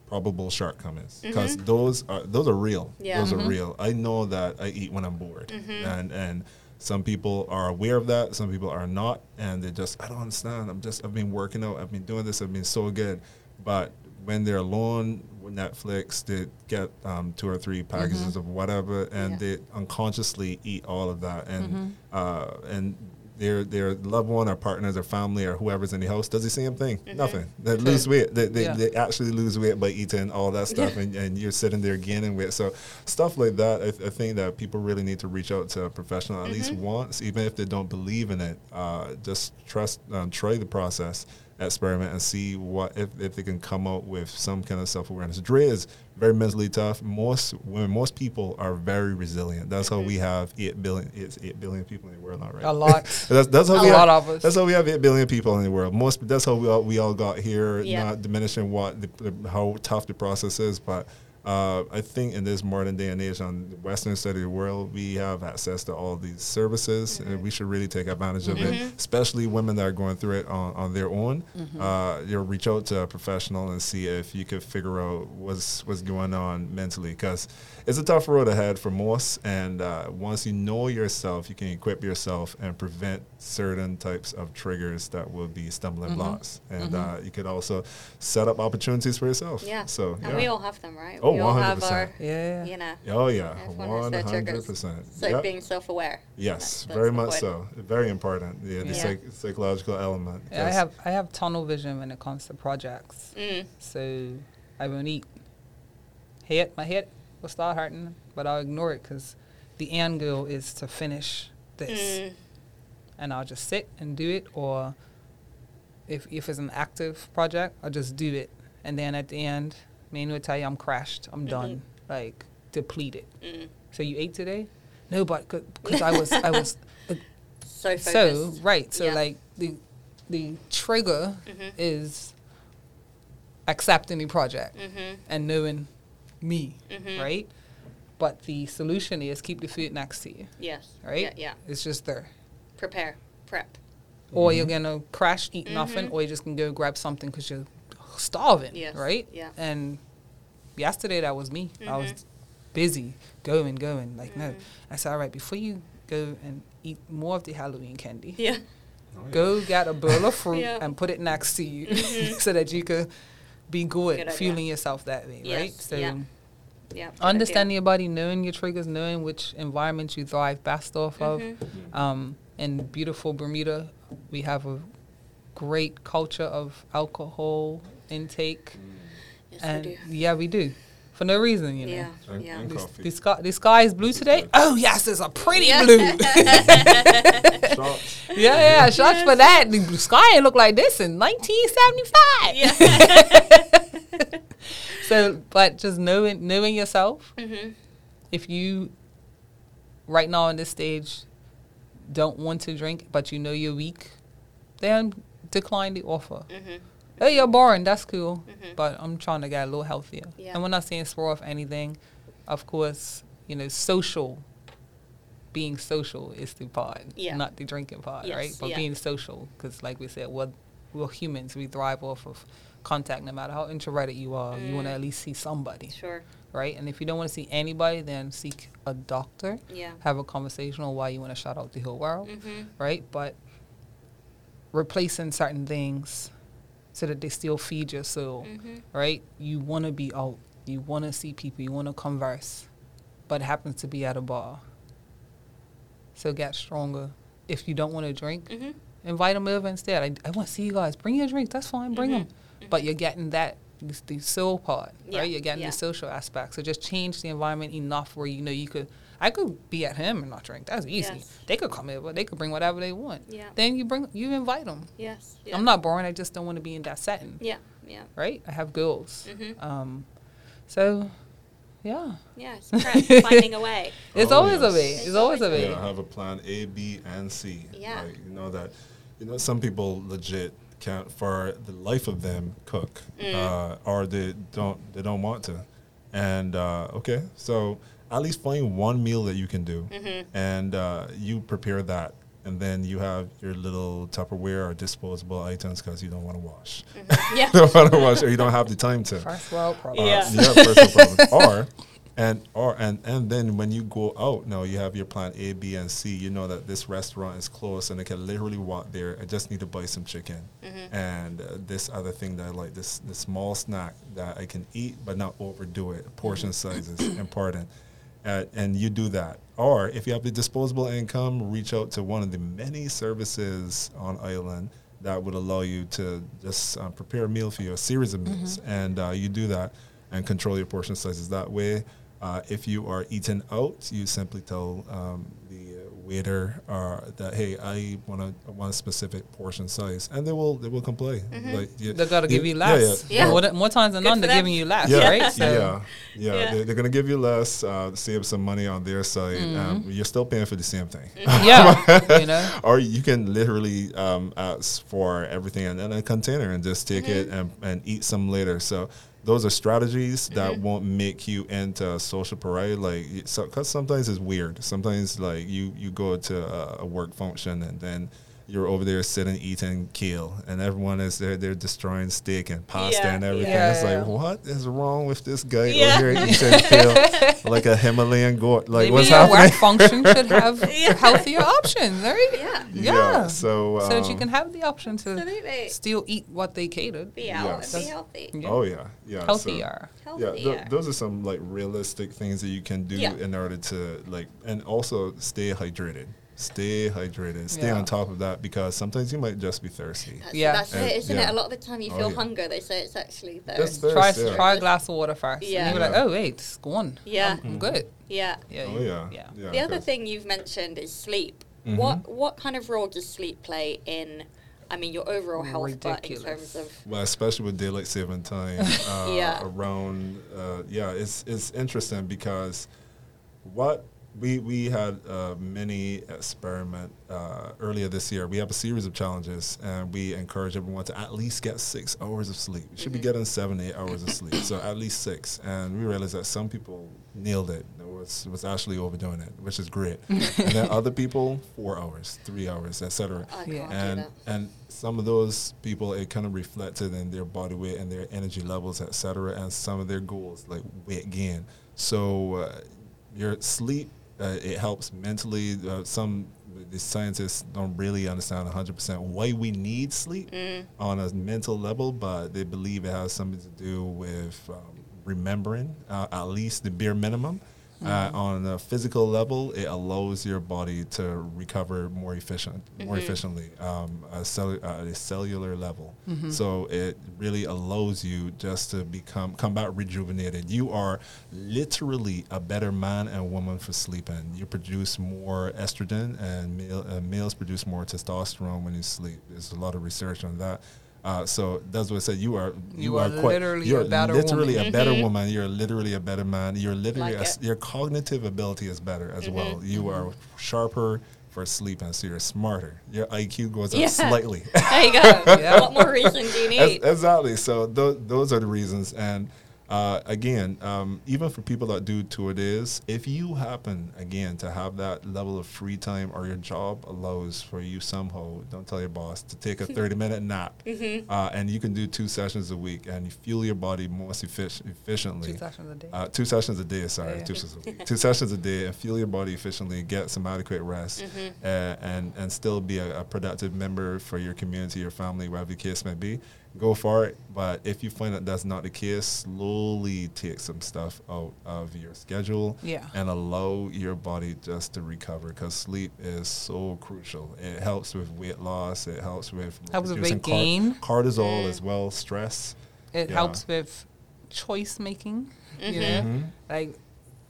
probable shortcomings? Because mm-hmm. those are those are real. Yeah. Those mm-hmm. are real. I know that I eat when I'm bored, mm-hmm. and and some people are aware of that. Some people are not, and they just I don't understand. I'm just I've been working out. I've been doing this. I've been so good, but. When they're alone with Netflix, they get um, two or three packages mm-hmm. of whatever, and yeah. they unconsciously eat all of that. And mm-hmm. uh, and their their loved one or partner, their family, or whoever's in the house does the same thing. Mm-hmm. Nothing. They lose weight. They they, yeah. they actually lose weight by eating all that stuff, and, and you're sitting there gaining weight. So stuff like that, I, th- I think that people really need to reach out to a professional at mm-hmm. least once, even if they don't believe in it. Uh, just trust, um, try the process. Experiment and see what if, if they can come up with some kind of self-awareness. Dre is very mentally tough. Most women, most people are very resilient. That's mm-hmm. how we have eight billion. It's eight billion people in the world already. A lot. that's that's how a we lot have, of us. That's how we have eight billion people in the world. Most. That's how we all we all got here. Yeah. Not diminishing what the, the, how tough the process is, but. Uh, I think in this modern day and age on the Western side of the world, we have access to all these services, mm-hmm. and we should really take advantage mm-hmm. of it, especially women that are going through it on, on their own. Mm-hmm. Uh, you know, reach out to a professional and see if you could figure out what's, what's going on mentally, because it's a tough road ahead for most, and uh, once you know yourself, you can equip yourself and prevent certain types of triggers that will be stumbling mm-hmm. blocks. And mm-hmm. uh, you could also set up opportunities for yourself. Yeah, so, and yeah. we all have them, right? Oh, we all have our, yeah. you know. Oh, yeah, one hundred percent. So yep. being self-aware. Yes, that's very much important. so. Very important, yeah, the yeah. Psych- psychological element. Yeah, I have I have tunnel vision when it comes to projects. Mm. So I won't eat. Head, my head will start hurting, but I'll ignore it because the end goal is to finish this. Mm. And I'll just sit and do it, or if if it's an active project, I'll just do it. And then at the end, Man would tell you, I'm crashed. I'm mm-hmm. done. Like, depleted. Mm-hmm. So you ate today? No, but because I was, I was. Uh, so focused. So, right. So, yeah. like, the the trigger mm-hmm. is accepting the project mm-hmm. and knowing me, mm-hmm. right? But the solution is keep the food next to you. Yes. Right? Yeah. yeah. It's just there. Prepare. Prep. Or mm-hmm. you're going to crash, eat mm-hmm. nothing, or you just can go grab something because you're starving, yes. right? Yeah. And yesterday, that was me. Mm-hmm. I was busy, going, going. Like, mm-hmm. no. I said, all right, before you go and eat more of the Halloween candy, yeah. Oh, yeah. go get a bowl of fruit yeah. and put it next to you mm-hmm. so that you could be good, good fueling yourself that way, yes. right? So yeah. Yeah, understanding your body, knowing your triggers, knowing which environments you thrive best off of. Mm-hmm. Um, in beautiful Bermuda, we have a great culture of alcohol intake. Mm. Yes, and we do. Yeah, we do. For no reason, you know. Yeah, and, yeah. And the, the, sky, the sky is blue today? Oh, yes, it's a pretty yeah. blue. Shots. Yeah, yeah, shots yes. for that. The sky looked like this in nineteen seventy-five. Yeah. So, but just knowing knowing yourself, mm-hmm. if you, right now on this stage, don't want to drink, but you know you're weak, then decline the offer. Mm-hmm. Oh, you're boring, that's cool, mm-hmm. but I'm trying to get a little healthier. Yeah. And we're not saying swore off anything. Of course, you know, social, being social is the part, yeah. not the drinking part, yes. right? But yeah. being social, because like we said, we're, we're humans, we thrive off of contact. No matter how introverted you are, mm. you want to at least see somebody. Sure. Right? And if you don't want to see anybody, then seek a doctor. Yeah. Have a conversation on why you want to shout out the whole world. Mm-hmm. Right? But replacing certain things so that they still feed your soul. Mm-hmm. Right? You want to be out. You want to see people. You want to converse. But it happens to be at a bar. So get stronger. If you don't want to drink, mm-hmm. invite them over instead. I, I want to see you guys. Bring your drinks. That's fine. Bring mm-hmm. them. Mm-hmm. But you're getting that. The soul part, yeah, right? You're getting yeah. the social aspect. So just change the environment enough where you know you could. I could be at him and not drink. That's easy. Yes. They could come over. They could bring whatever they want. Yeah. Then you bring. You invite them. Yes. Yeah. I'm not boring. I just don't want to be in that setting. Yeah. Yeah. Right. I have goals. Mm-hmm. Um. So. Yeah. Yeah. It's prep, finding a way. It's oh, always yes. a way. It's, it's always, always a way. Yeah, I have a plan A, B, and C. Yeah. Like, you know that. You know some people legit. Can't for the life of them cook mm. uh, or they don't they don't want to and uh, okay so at least find one meal that you can do mm-hmm. and uh, you prepare that and then you have your little Tupperware or disposable items because you don't want to wash mm-hmm. yeah. you don't want to wash or you don't have the time to first world problem. Uh, yeah. yeah first world problem. or and or and and then when you go out now you have your plan A, B, and C. You know that this restaurant is closed and I can literally walk there. I just need to buy some chicken mm-hmm. and uh, this other thing that I like, this this small snack that I can eat but not overdo it. Portion size is important. Uh, and you do that. Or if you have the disposable income, reach out to one of the many services on island that would allow you to just uh, prepare a meal for you, a series of meals. Mm-hmm. And uh, you do that and control your portion sizes that way. Uh, if you are eating out, you simply tell um, the waiter uh, that, hey, I want a one specific portion size, and they will they will complain. Mm-hmm. Like, yeah, they gotta give you less. Yeah, yeah. yeah. More, more times than none, they're giving you less, yeah. right? So. Yeah, yeah, yeah. They, they're gonna give you less, uh, save some money on their side. Mm-hmm. Um, you're still paying for the same thing. Mm-hmm. Yeah, you know. Or you can literally um, ask for everything in, in a container and just take mm-hmm. it and, and eat some later. So. Those are strategies that mm-hmm. won't make you into social pariah. Like, so, cause sometimes it's weird. Sometimes like you, you go to a, a work function and then you're over there sitting eating kale, and everyone is there. They're destroying steak and pasta yeah. and everything. Yeah. It's like, what is wrong with this guy yeah. over here eating kale like a Himalayan goat? Like, maybe what's happening? Work function should have yeah. healthier options, right? Yeah, yeah. yeah. So, um, so that you can have the option to absolutely. Still eat what they catered. Be out yes. and be healthy. Yeah. Oh yeah, yeah. Healthier. So, yeah, th- those are some like realistic things that you can do yeah. in order to like, and also stay hydrated. Stay hydrated. Stay yeah. on top of that because sometimes you might just be thirsty. That's, yeah, that's and, it, isn't yeah. it? A lot of the time you feel oh, yeah. hunger. They say it's actually thirst. Thirst try yeah. try a glass of water first. Yeah, and you're yeah. like, oh wait, it's gone. Yeah, I'm mm-hmm. good. Yeah. yeah. Oh yeah. yeah. yeah the other thing you've mentioned is sleep. Mm-hmm. What what kind of role does sleep play in I mean, your overall health, ridiculous. But in terms of... Well, especially with Daylight Saving Time uh, yeah. around... Uh, yeah, it's it's interesting because what we we had a mini experiment uh, earlier this year. We have a series of challenges, and we encourage everyone to at least get six hours of sleep. You should mm-hmm. be getting seven, eight hours of sleep, so at least six. And we realized that some people nailed it. It was, was actually overdoing it, which is great. And then other people, four hours, three hours, et cetera. I can't and, do that. And some of those people, it kind of reflected in their body weight and their energy levels, et cetera, and some of their goals, like weight gain. So uh, your sleep, Uh, it helps mentally. Uh, some the scientists don't really understand one hundred percent why we need sleep mm. on a mental level, but they believe it has something to do with um, remembering uh, at least the bare minimum. Mm. Uh, on a physical level, it allows your body to recover more efficient, mm-hmm. more efficiently um, at celu- uh, a cellular level. Mm-hmm. So it really allows you just to become, come back rejuvenated. You are literally a better man and woman for sleeping. You produce more estrogen, and male, uh, males produce more testosterone when you sleep. There's a lot of research on that. Uh, so that's what I said. You are you, you are, are quite, literally you're a better literally woman. a better mm-hmm. woman. You're literally a better man. You're literally like a, your cognitive ability is better as mm-hmm. well. You mm-hmm. are sharper for sleeping, so you're smarter. Your I Q goes yeah. up slightly. There you go. Yeah. What more reason do you need? As, exactly. So th- those are the reasons. And uh, again, um, even for people that do tour days, if you happen again to have that level of free time, or your job allows for you somehow, don't tell your boss, to take a thirty minute nap, mm-hmm. uh, and you can do two sessions a week and you fuel your body most effic- efficiently. Two sessions a day. Uh, two sessions a day, sorry. Yeah. Two sessions a week. Two sessions a day and fuel your body efficiently, get some adequate rest, mm-hmm. uh, and, and still be a, a productive member for your community, your family, wherever the case may be. Go for it, but if you find that that's not the case, slowly take some stuff out of your schedule yeah. and allow your body just to recover, because sleep is so crucial. It helps with weight loss. It helps with helps reducing with weight gain. Car- cortisol yeah. as well, stress. It yeah. helps with choice making. Mm-hmm. You know? Mm-hmm. Like,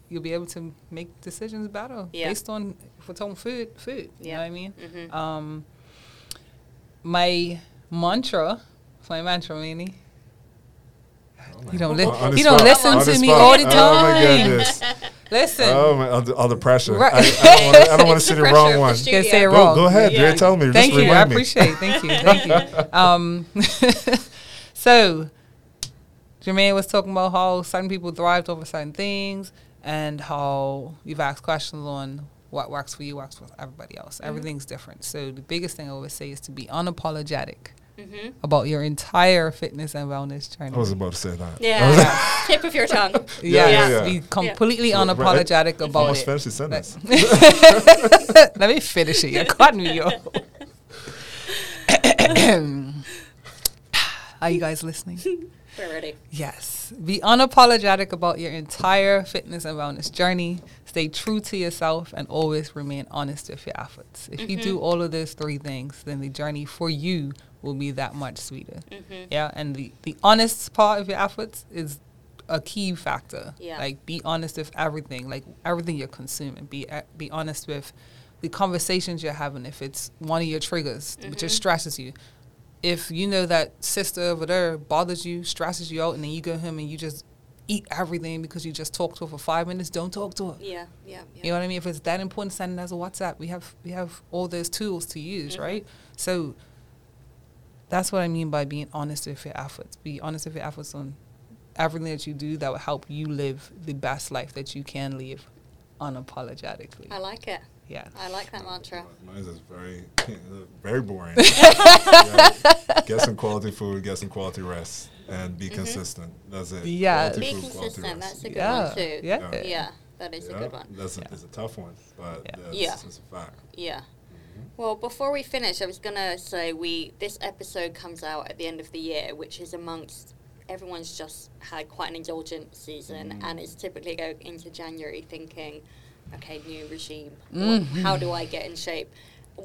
you'll be able to make decisions better yeah. based on, if we're talking food, food. Yeah. You know what I mean? Mm-hmm. Um, my mantra... My mantra, meanie. Oh you don't, li- you don't listen to me all the time. Oh, my goodness. Listen. Oh, my, all, the, all the pressure. Right. I, I don't want to say the wrong one. Can say it wrong. Go, go ahead. Yeah. Dre, tell me. Thank Just you. I appreciate it. Thank you. Thank you. Um, so, Jermaine was talking about how certain people thrived over certain things, and how you've asked questions on what works for you, works for everybody else. Mm-hmm. Everything's different. So, the biggest thing I always say is to be unapologetic. Mm-hmm. About your entire fitness and wellness journey. I was about to say that. Yeah, yeah. Tip of your tongue. yes. Yeah, yeah, yeah. Be completely yeah. unapologetic right. about it. Almost finished sentence. Let me finish it. You caught me, yo. Are you guys listening? We're ready. Yes. Be unapologetic about your entire fitness and wellness journey. Stay true to yourself and always remain honest with your efforts. If mm-hmm. you do all of those three things, then the journey for you will be that much sweeter. Mm-hmm. Yeah, and the, the honest part of your efforts is a key factor. Yeah. Like, be honest with everything, like everything you're consuming. Be uh, be honest with the conversations you're having. If it's one of your triggers, mm-hmm. which just stresses you. If you know that sister over there bothers you, stresses you out, and then you go home and you just eat everything because you just talked to her for five minutes, don't talk to her. Yeah, yeah, yeah. You know what I mean? If it's that important, send us a WhatsApp. We have, we have all those tools to use, mm-hmm. right? So... that's what I mean by being honest with your efforts. Be honest with your efforts on everything that you do that will help you live the best life that you can live unapologetically. I like it. Yeah. I like that mantra. Mine is very, very boring. yeah. Get some quality food, get some quality rest, and be mm-hmm. consistent. That's it. Yeah. Quality be food, consistent. That's a good yeah. one, too. Yeah. Yeah. yeah. That is yeah. a good one. That's a, yeah. it's a tough one, but yeah. that's yeah. it's a fact. Yeah. Well, before we finish, I was going to say we this episode comes out at the end of the year, which is amongst everyone's just had quite an indulgent season, mm. and it's typically go into January thinking, okay, new regime, mm. what, how do I get in shape?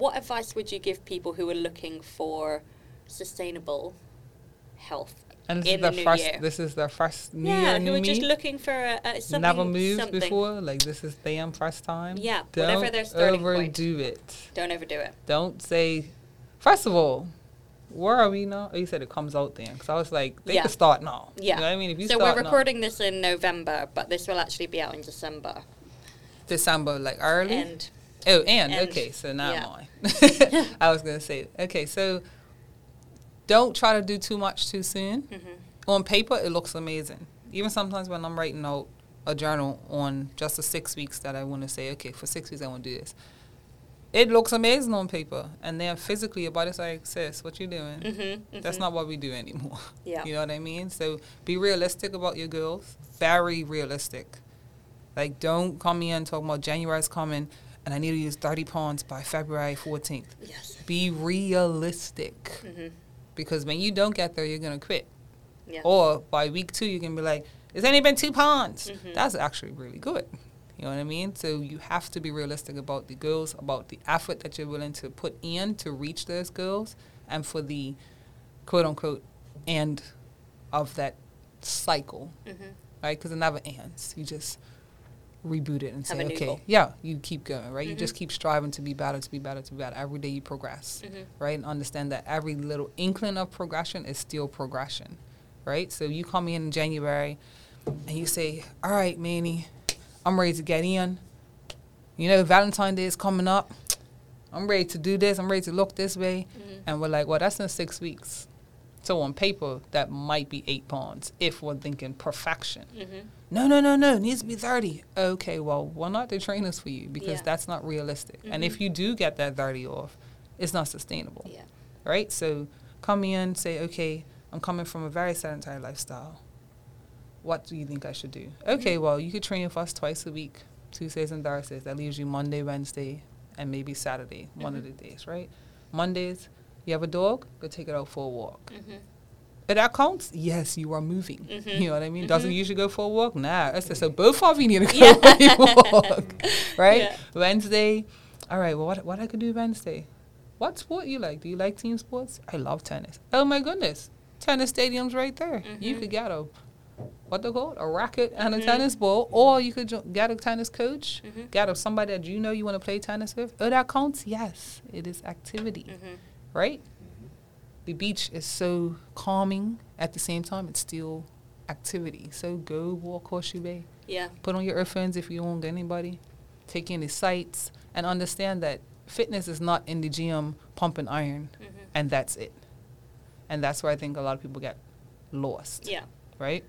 What advice would you give people who are looking for sustainable health and in the new first, year? This is their first new yeah, year, new me? Yeah, who are just looking for a, a something. Never moved something. Before, like this is damn first time. Yeah, don't whatever their starting overdo point. Don't overdo it. Don't overdo it. Don't say, first of all, Where are we now? Oh, you said it comes out then. Because I was like, they yeah. could start now. Yeah. You know what I mean? If you so start we're recording now. This in November, but this will actually be out in December. December, like early? End. Oh, and. End. Okay, so now yeah. I'm on. I was going to say, okay, so don't try to do too much too soon. Mm-hmm. On paper, it looks amazing. Even sometimes when I'm writing out a journal on just the six weeks that I want to say, okay, for six weeks I want to do this. It looks amazing on paper. And then physically, your body's like, sis, what you doing? Mm-hmm, mm-hmm. That's not what we do anymore. Yeah. You know what I mean? So be realistic about your goals. Very realistic. Like, don't come in talking about January's coming and I need to use thirty pounds by February fourteenth. Yes. Be realistic. Mm-hmm. Because when you don't get there, you're going to quit. Yeah. Or by week two, you can be like, it's only been two pounds. Mm-hmm. That's actually really good. You know what I mean? So you have to be realistic about the goals, about the effort that you're willing to put in to reach those goals, and for the quote-unquote end of that cycle, mm-hmm. right? Because it never ends. You just reboot it and have say, okay, goal. Yeah, you keep going, right? Mm-hmm. You just keep striving to be better, to be better, to be better. Every day you progress, mm-hmm. right? And understand that every little inkling of progression is still progression, right? So you come in in January and you say, all right, Manny, I'm ready to get in. You know, Valentine's Day is coming up. I'm ready to do this. I'm ready to look this way. Mm-hmm. And we're like, well, that's in six weeks. So on paper, that might be eight pounds if we're thinking perfection. Mm-hmm. No, no, no, no. It needs to be thirty. Okay, well, why not the trainers for you? Because yeah. that's not realistic. Mm-hmm. And if you do get that thirty off, it's not sustainable. Yeah. Right? So come in, say, okay, I'm coming from a very sedentary lifestyle. What do you think I should do? Okay, well, you could train with us twice a week, Tuesdays and Thursdays. That leaves you Monday, Wednesday, and maybe Saturday, mm-hmm. one of the days, right? Mondays, you have a dog, go take it out for a walk. Mm-hmm. But that counts? Yes, you are moving. Mm-hmm. You know what I mean? Mm-hmm. Doesn't usually go for a walk? Nah. That's just, so both of you need to go yeah. for a walk, right? Yeah. Wednesday, all right, well, what, what I could do Wednesday? What sport you like? Do you like team sports? I love tennis. Oh, my goodness. Tennis stadium's right there. Mm-hmm. You could get a... what they call a racket and a mm-hmm. tennis ball, or you could jo- get a tennis coach, mm-hmm. get a, somebody that you know you want to play tennis with. Oh, that counts? Yes, it is activity, mm-hmm. right? Mm-hmm. The beach is so calming. At the same time, it's still activity. So go walk Horseshoe Bay. Yeah. Put on your earphones if you don't get anybody. Take in the sights and understand that fitness is not in the gym pumping iron, mm-hmm. and that's it. And that's where I think a lot of people get lost. Yeah. Right?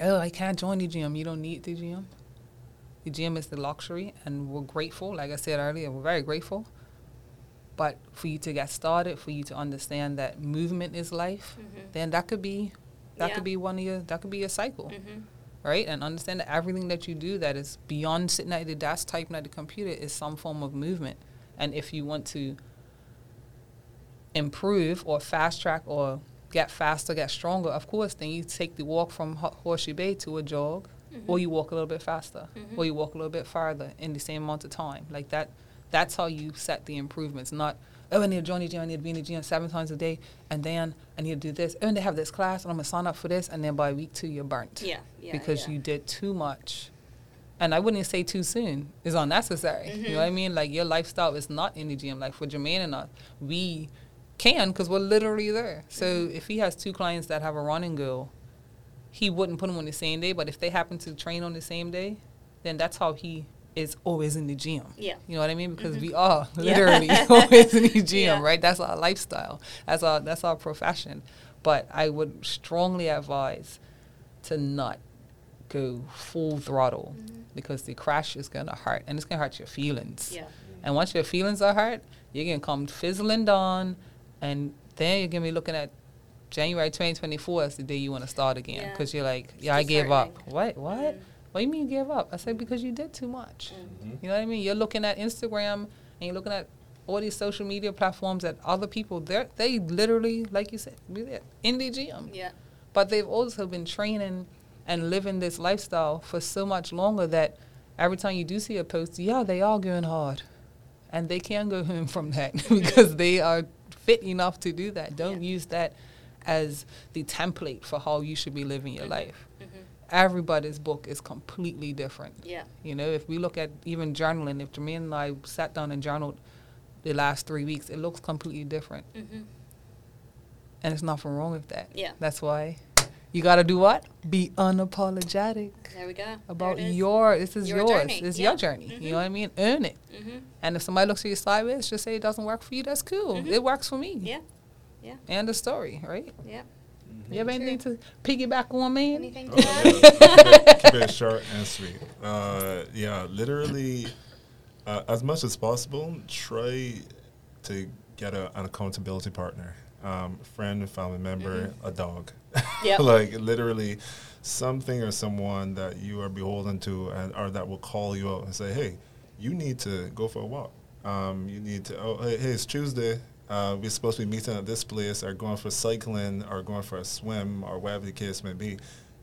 Oh, I can't join the gym. You don't need the gym. The gym is the luxury, and we're grateful. Like I said earlier, we're very grateful. But for you to get started, for you to understand that movement is life, mm-hmm. then that could be that yeah. could be one of your that could be your cycle, mm-hmm. right? And understand that everything that you do that is beyond sitting at the desk typing at the computer is some form of movement. And if you want to improve or fast track or get faster, get stronger, of course, then you take the walk from H- Horseshoe Bay to a jog, mm-hmm. or you walk a little bit faster, mm-hmm. or you walk a little bit farther in the same amount of time. Like that, that's how you set the improvements, not, oh, I need to join the gym, I need to be in the gym seven times a day, and then I need to do this, and they have this class, and I'm going to sign up for this, and then by week two, you're burnt. Yeah, yeah, because yeah. you did too much. And I wouldn't say too soon. It's unnecessary. Mm-hmm. You know what I mean? Like your lifestyle is not in the gym. Like for Jermaine and I, we... can, because we're literally there. So mm-hmm. if he has two clients that have a running goal, he wouldn't put them on the same day. But if they happen to train on the same day, then that's how he is always in the gym. Yeah. You know what I mean? Because mm-hmm. we are literally yeah. always in the gym, yeah. right? That's our lifestyle. That's our that's our profession. But I would strongly advise to not go full throttle, mm-hmm. because the crash is going to hurt. And it's going to hurt your feelings. Yeah. Mm-hmm. And once your feelings are hurt, you're going to come fizzling down. And then you're going to be looking at January twenty twenty-four as the day you want to start again. Because yeah. you're like, yeah, I gave up. What? What? Mm-hmm. What do you mean you gave up? I said, because you did too much. Mm-hmm. You know what I mean? You're looking at Instagram and you're looking at all these social media platforms that other people, they're, they literally, like you said, in the gym. Yeah. But they've also been training and living this lifestyle for so much longer that every time you do see a post, yeah, they are going hard. And they can go home from that because they are fit enough to do that. Don't yeah. use that as the template for how you should be living your mm-hmm. life. Mm-hmm. Everybody's book is completely different. Yeah. You know, if we look at even journaling, if Jermaine and I sat down and journaled the last three weeks, it looks completely different. Mm-hmm. And there's nothing wrong with that. Yeah. That's why you got to do what? Be unapologetic. There we go. About your, this is your yours. Journey. It's yeah. your journey. Mm-hmm. You know what I mean? Earn it. Mm-hmm. And if somebody looks at you sideways, just say it doesn't work for you. That's cool. Mm-hmm. It works for me. Yeah. Yeah. End of story, right? Yeah. Mm-hmm. You have anything True. to piggyback on, man? Anything to oh, yeah. Keep it short and sweet. Uh, yeah, literally, uh, as much as possible, try to get a, an accountability partner. Um, friend, family member, mm-hmm. a dog. Yep. Like literally something or someone that you are beholden to, and or that will call you out and say, hey, you need to go for a walk. Um, you need to, oh, hey, hey it's Tuesday. Uh, we're supposed to be meeting at this place or going for cycling or going for a swim or whatever the case may be.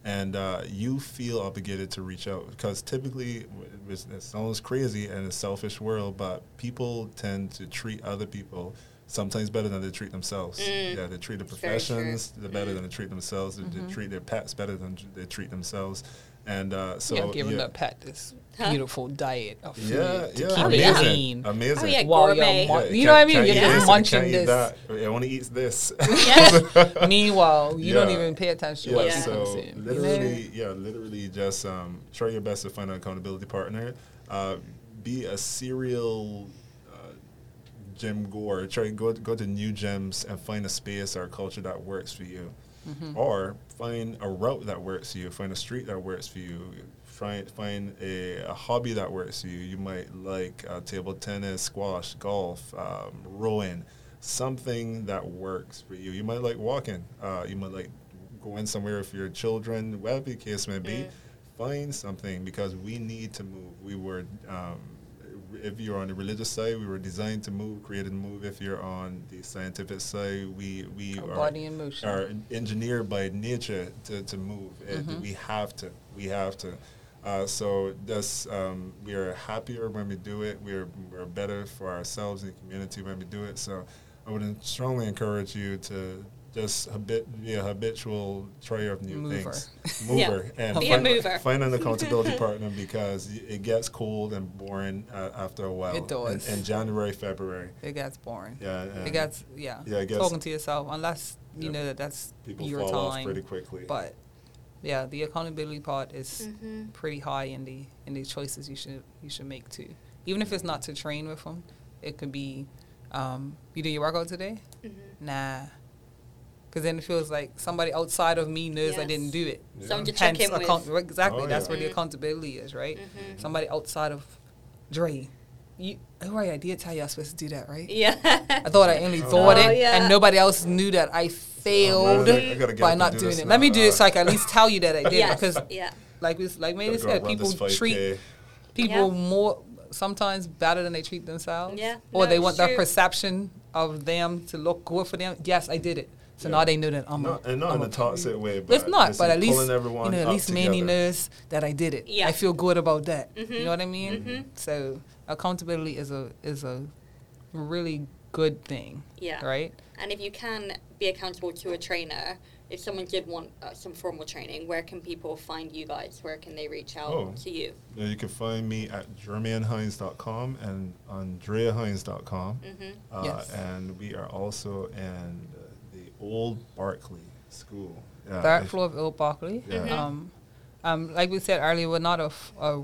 And uh, you feel obligated to reach out because typically it sounds crazy in a selfish world, but people tend to treat other people sometimes better than they treat themselves. Mm. Yeah, they treat the professions the better mm. than they treat themselves. Mm-hmm. They treat their pets better than they treat themselves. And uh, so, yeah, giving yeah. up pet this huh? beautiful diet of food yeah, to yeah. keep amazing. it clean. Amazing. Oh, yeah, While gourmet. You're, yeah, you know what I mean? You're yeah. just munching this. That. I want to eat this. Yeah. Meanwhile, you yeah. don't even pay attention to yeah. what yeah. you're so consuming. Literally, yeah, literally just um, try your best to find an accountability partner. Uh, be a serial gym goer. Try go go to new gyms and find a space or a culture that works for you, mm-hmm. or find a route that works for you. Find a street that works for you. Find find a, a hobby that works for you. You might like uh, table tennis, squash, golf, um, rowing, something that works for you. You might like walking. Uh, you might like going somewhere with your children. Whatever the case may be, mm. find something because we need to move. We were. Um, If you're on the religious side, we were designed to move, created to move. If you're on the scientific side, we, we are, body in motion. are engineered by nature to, to move. Mm-hmm. It, we have to. We have to. Uh, so this, um, we are happier when we do it. We are, we're better for ourselves and the community when we do it. So I would strongly encourage you to just habit, be a habitual trier of new mover. things. Mover. yeah. and be find, a mover. Find an accountability partner because it gets cold and boring uh, after a while. It does. In, in January, February. It gets boring. Yeah. It gets, yeah. yeah it gets, Talking to yourself, unless you yeah, know that that's people your time. People fall off pretty quickly. But, yeah, the accountability part is mm-hmm. pretty high in the in the choices you should, you should make, too. Even if it's not to train with them, it could be, um, you do your workout today? Mm-hmm. Nah. Because then it feels like somebody outside of me knows yes. I didn't do it. Yeah. Someone to check in account- with. Exactly. Oh, that's yeah. where mm-hmm. the accountability is, right? Mm-hmm. Somebody outside of Dre. You, oh, right, I did tell you I was supposed to do that, right? Yeah. I thought I only thought oh, it, yeah. and nobody else knew that I failed oh, no, I by not do doing it. Now. Let me do it so I can at least tell you that I did. Yes. Because yeah. like we, like Mandy said, people treat day. people yeah. more, sometimes better than they treat themselves. Yeah. Or no, they want that perception of them to look good for them. Yes, I did it. So yeah. now they know that I'm not, a, and not I'm in a toxic way, but it's not. But at least you know, at least Manny knows that I did it. Yeah. I feel good about that. Mm-hmm. You know what I mean? Mm-hmm. So accountability is a is a really good thing. Yeah. Right. And if you can be accountable to a trainer, if someone did want uh, some formal training, where can people find you guys? Where can they reach out oh. to you? Yeah, you can find me at Jermaine Hines dot com and Andrea Hines dot com. Mm-hmm. Uh, yes. And we are also in. Old Barclay School. Yeah, Third floor of Old Barclay. Yeah. Mm-hmm. Um, um, like we said earlier, we're not a, f- a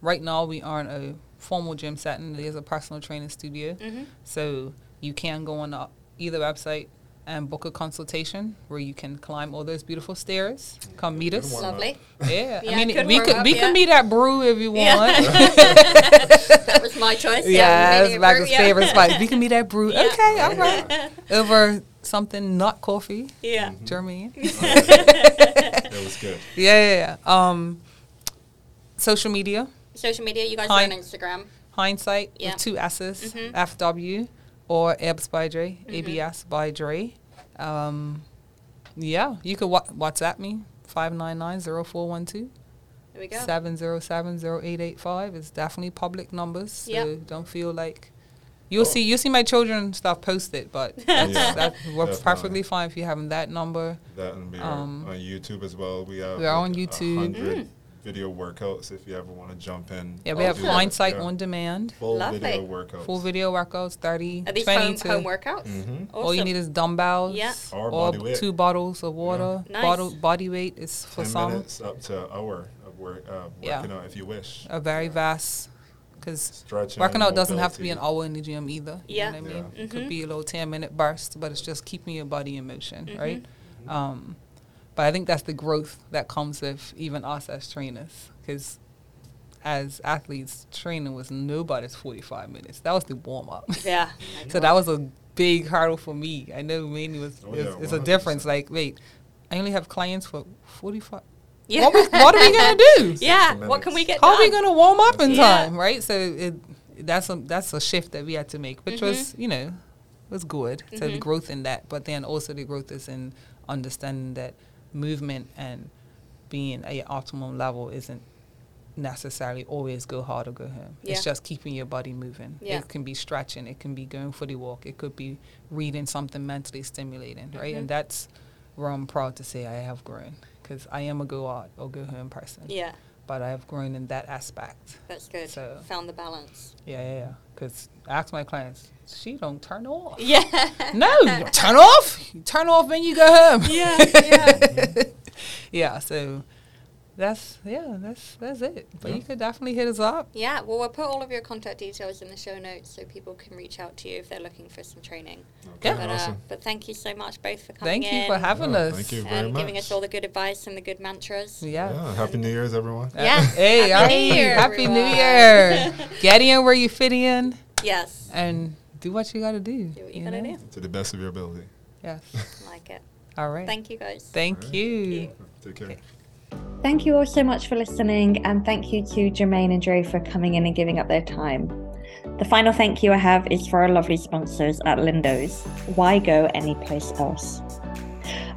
right now we aren't a formal gym setting. It is a personal training studio. Mm-hmm. So you can go on the, either website and book a consultation where you can climb all those beautiful stairs. Come meet us. Lovely. Yeah. yeah I mean, we could up, we yeah. could meet at Brew if you want. Yeah. That was my choice. Yeah, it's yeah, like a yeah. favorite spot. We can meet at Brew. Yeah. Okay, all right. Yeah. Over something not coffee. Yeah. Mm-hmm. Jermaine. That was good. Yeah, yeah, yeah. Um, social media. Social media. You guys Hind- are on Instagram. Hindssight yeah. with two S's. Mm-hmm. F W. Or Abs by Dre, mm-hmm. A B S by Dre. Um, yeah, you could wa- WhatsApp me, five nine nine, zero four one two. There we go. seven zero seven, zero eight eight five. It's definitely public numbers, so yep. don't feel like... You'll oh. see you'll see my children stuff posted, but that's, yeah, that's, we're definitely. perfectly fine if you have that number. That and we um, are on YouTube as well. We, have we are like on YouTube. video workouts if you ever want to jump in. Yeah, we have Hindssight On Demand. Full Lovely. video workouts. Full video workouts, thirty, Are these twenty. Home, home workouts? Mm-hmm. Awesome. All you need is dumbbells yeah. or, or two bottles of water. Yeah. Nice. Bottle, body weight is for Ten some. minutes up to an hour of work, uh, working yeah. out if you wish. A very yeah. vast. Because working out mobility. doesn't have to be an hour in the gym either. Yeah. You know what I mean? Yeah. Mm-hmm. It could be a little ten-minute burst, but it's just keeping your body in motion, mm-hmm. right? Mm-hmm. Um, but I think that's the growth that comes with even us as trainers. Because as athletes, training was nobody's forty-five minutes. That was the warm-up. Yeah. So that was a big hurdle for me. I know mainly was, oh, it was yeah, it's a difference. Like, wait, I only have clients for forty-five Yeah. What, we, what are we going to do? Yeah. What can we get How done? How are we going to warm up in yeah. time, right? So it, that's a that's a shift that we had to make, which mm-hmm. was, you know, was good. Mm-hmm. So the growth in that. But then also the growth is in understanding that movement and being at your optimum level isn't necessarily always go hard or go home. Yeah. It's just keeping your body moving. Yeah. It can be stretching. It can be going for the walk. It could be reading something mentally stimulating, right? Mm-hmm. And that's where I'm proud to say I have grown. Because I am a go out or go home person. Yeah. But I have grown in that aspect. That's good. So found the balance. Yeah, yeah, yeah. Because I ask my clients, she don't turn off. Yeah. No, turn off. You turn off when you go home. Yeah, yeah. yeah, so that's, yeah, that's that's it. But yeah. you could definitely hit us up. Yeah, well, we'll put all of your contact details in the show notes so people can reach out to you if they're looking for some training. Okay, but, awesome. uh, but thank you so much both for coming in. Thank you in for having yeah, us. Thank you very and much. Giving us all the good advice and the good mantras. Yeah. yeah Happy New Year's, everyone. Yeah. Hey, Happy New Year. Happy New Year. Get in where you fit in. Yes. And do what you got to do. Do what you, you got to do. To the best of your ability. Yes. Like it. All right. Thank you, guys. Thank, right. you. Thank you. Take care. Okay. Thank you all so much for listening, and thank you to Jermaine and Dre for coming in and giving up their time. The final thank you I have is for our lovely sponsors at Lindos. Why go anyplace else?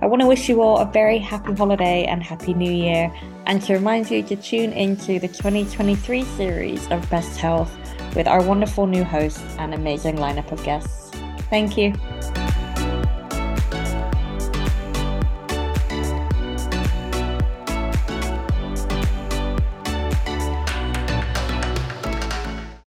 I want to wish you all a very happy holiday and happy new year, and to remind you to tune into the twenty twenty-three series of Best Health with our wonderful new hosts and amazing lineup of guests. Thank you.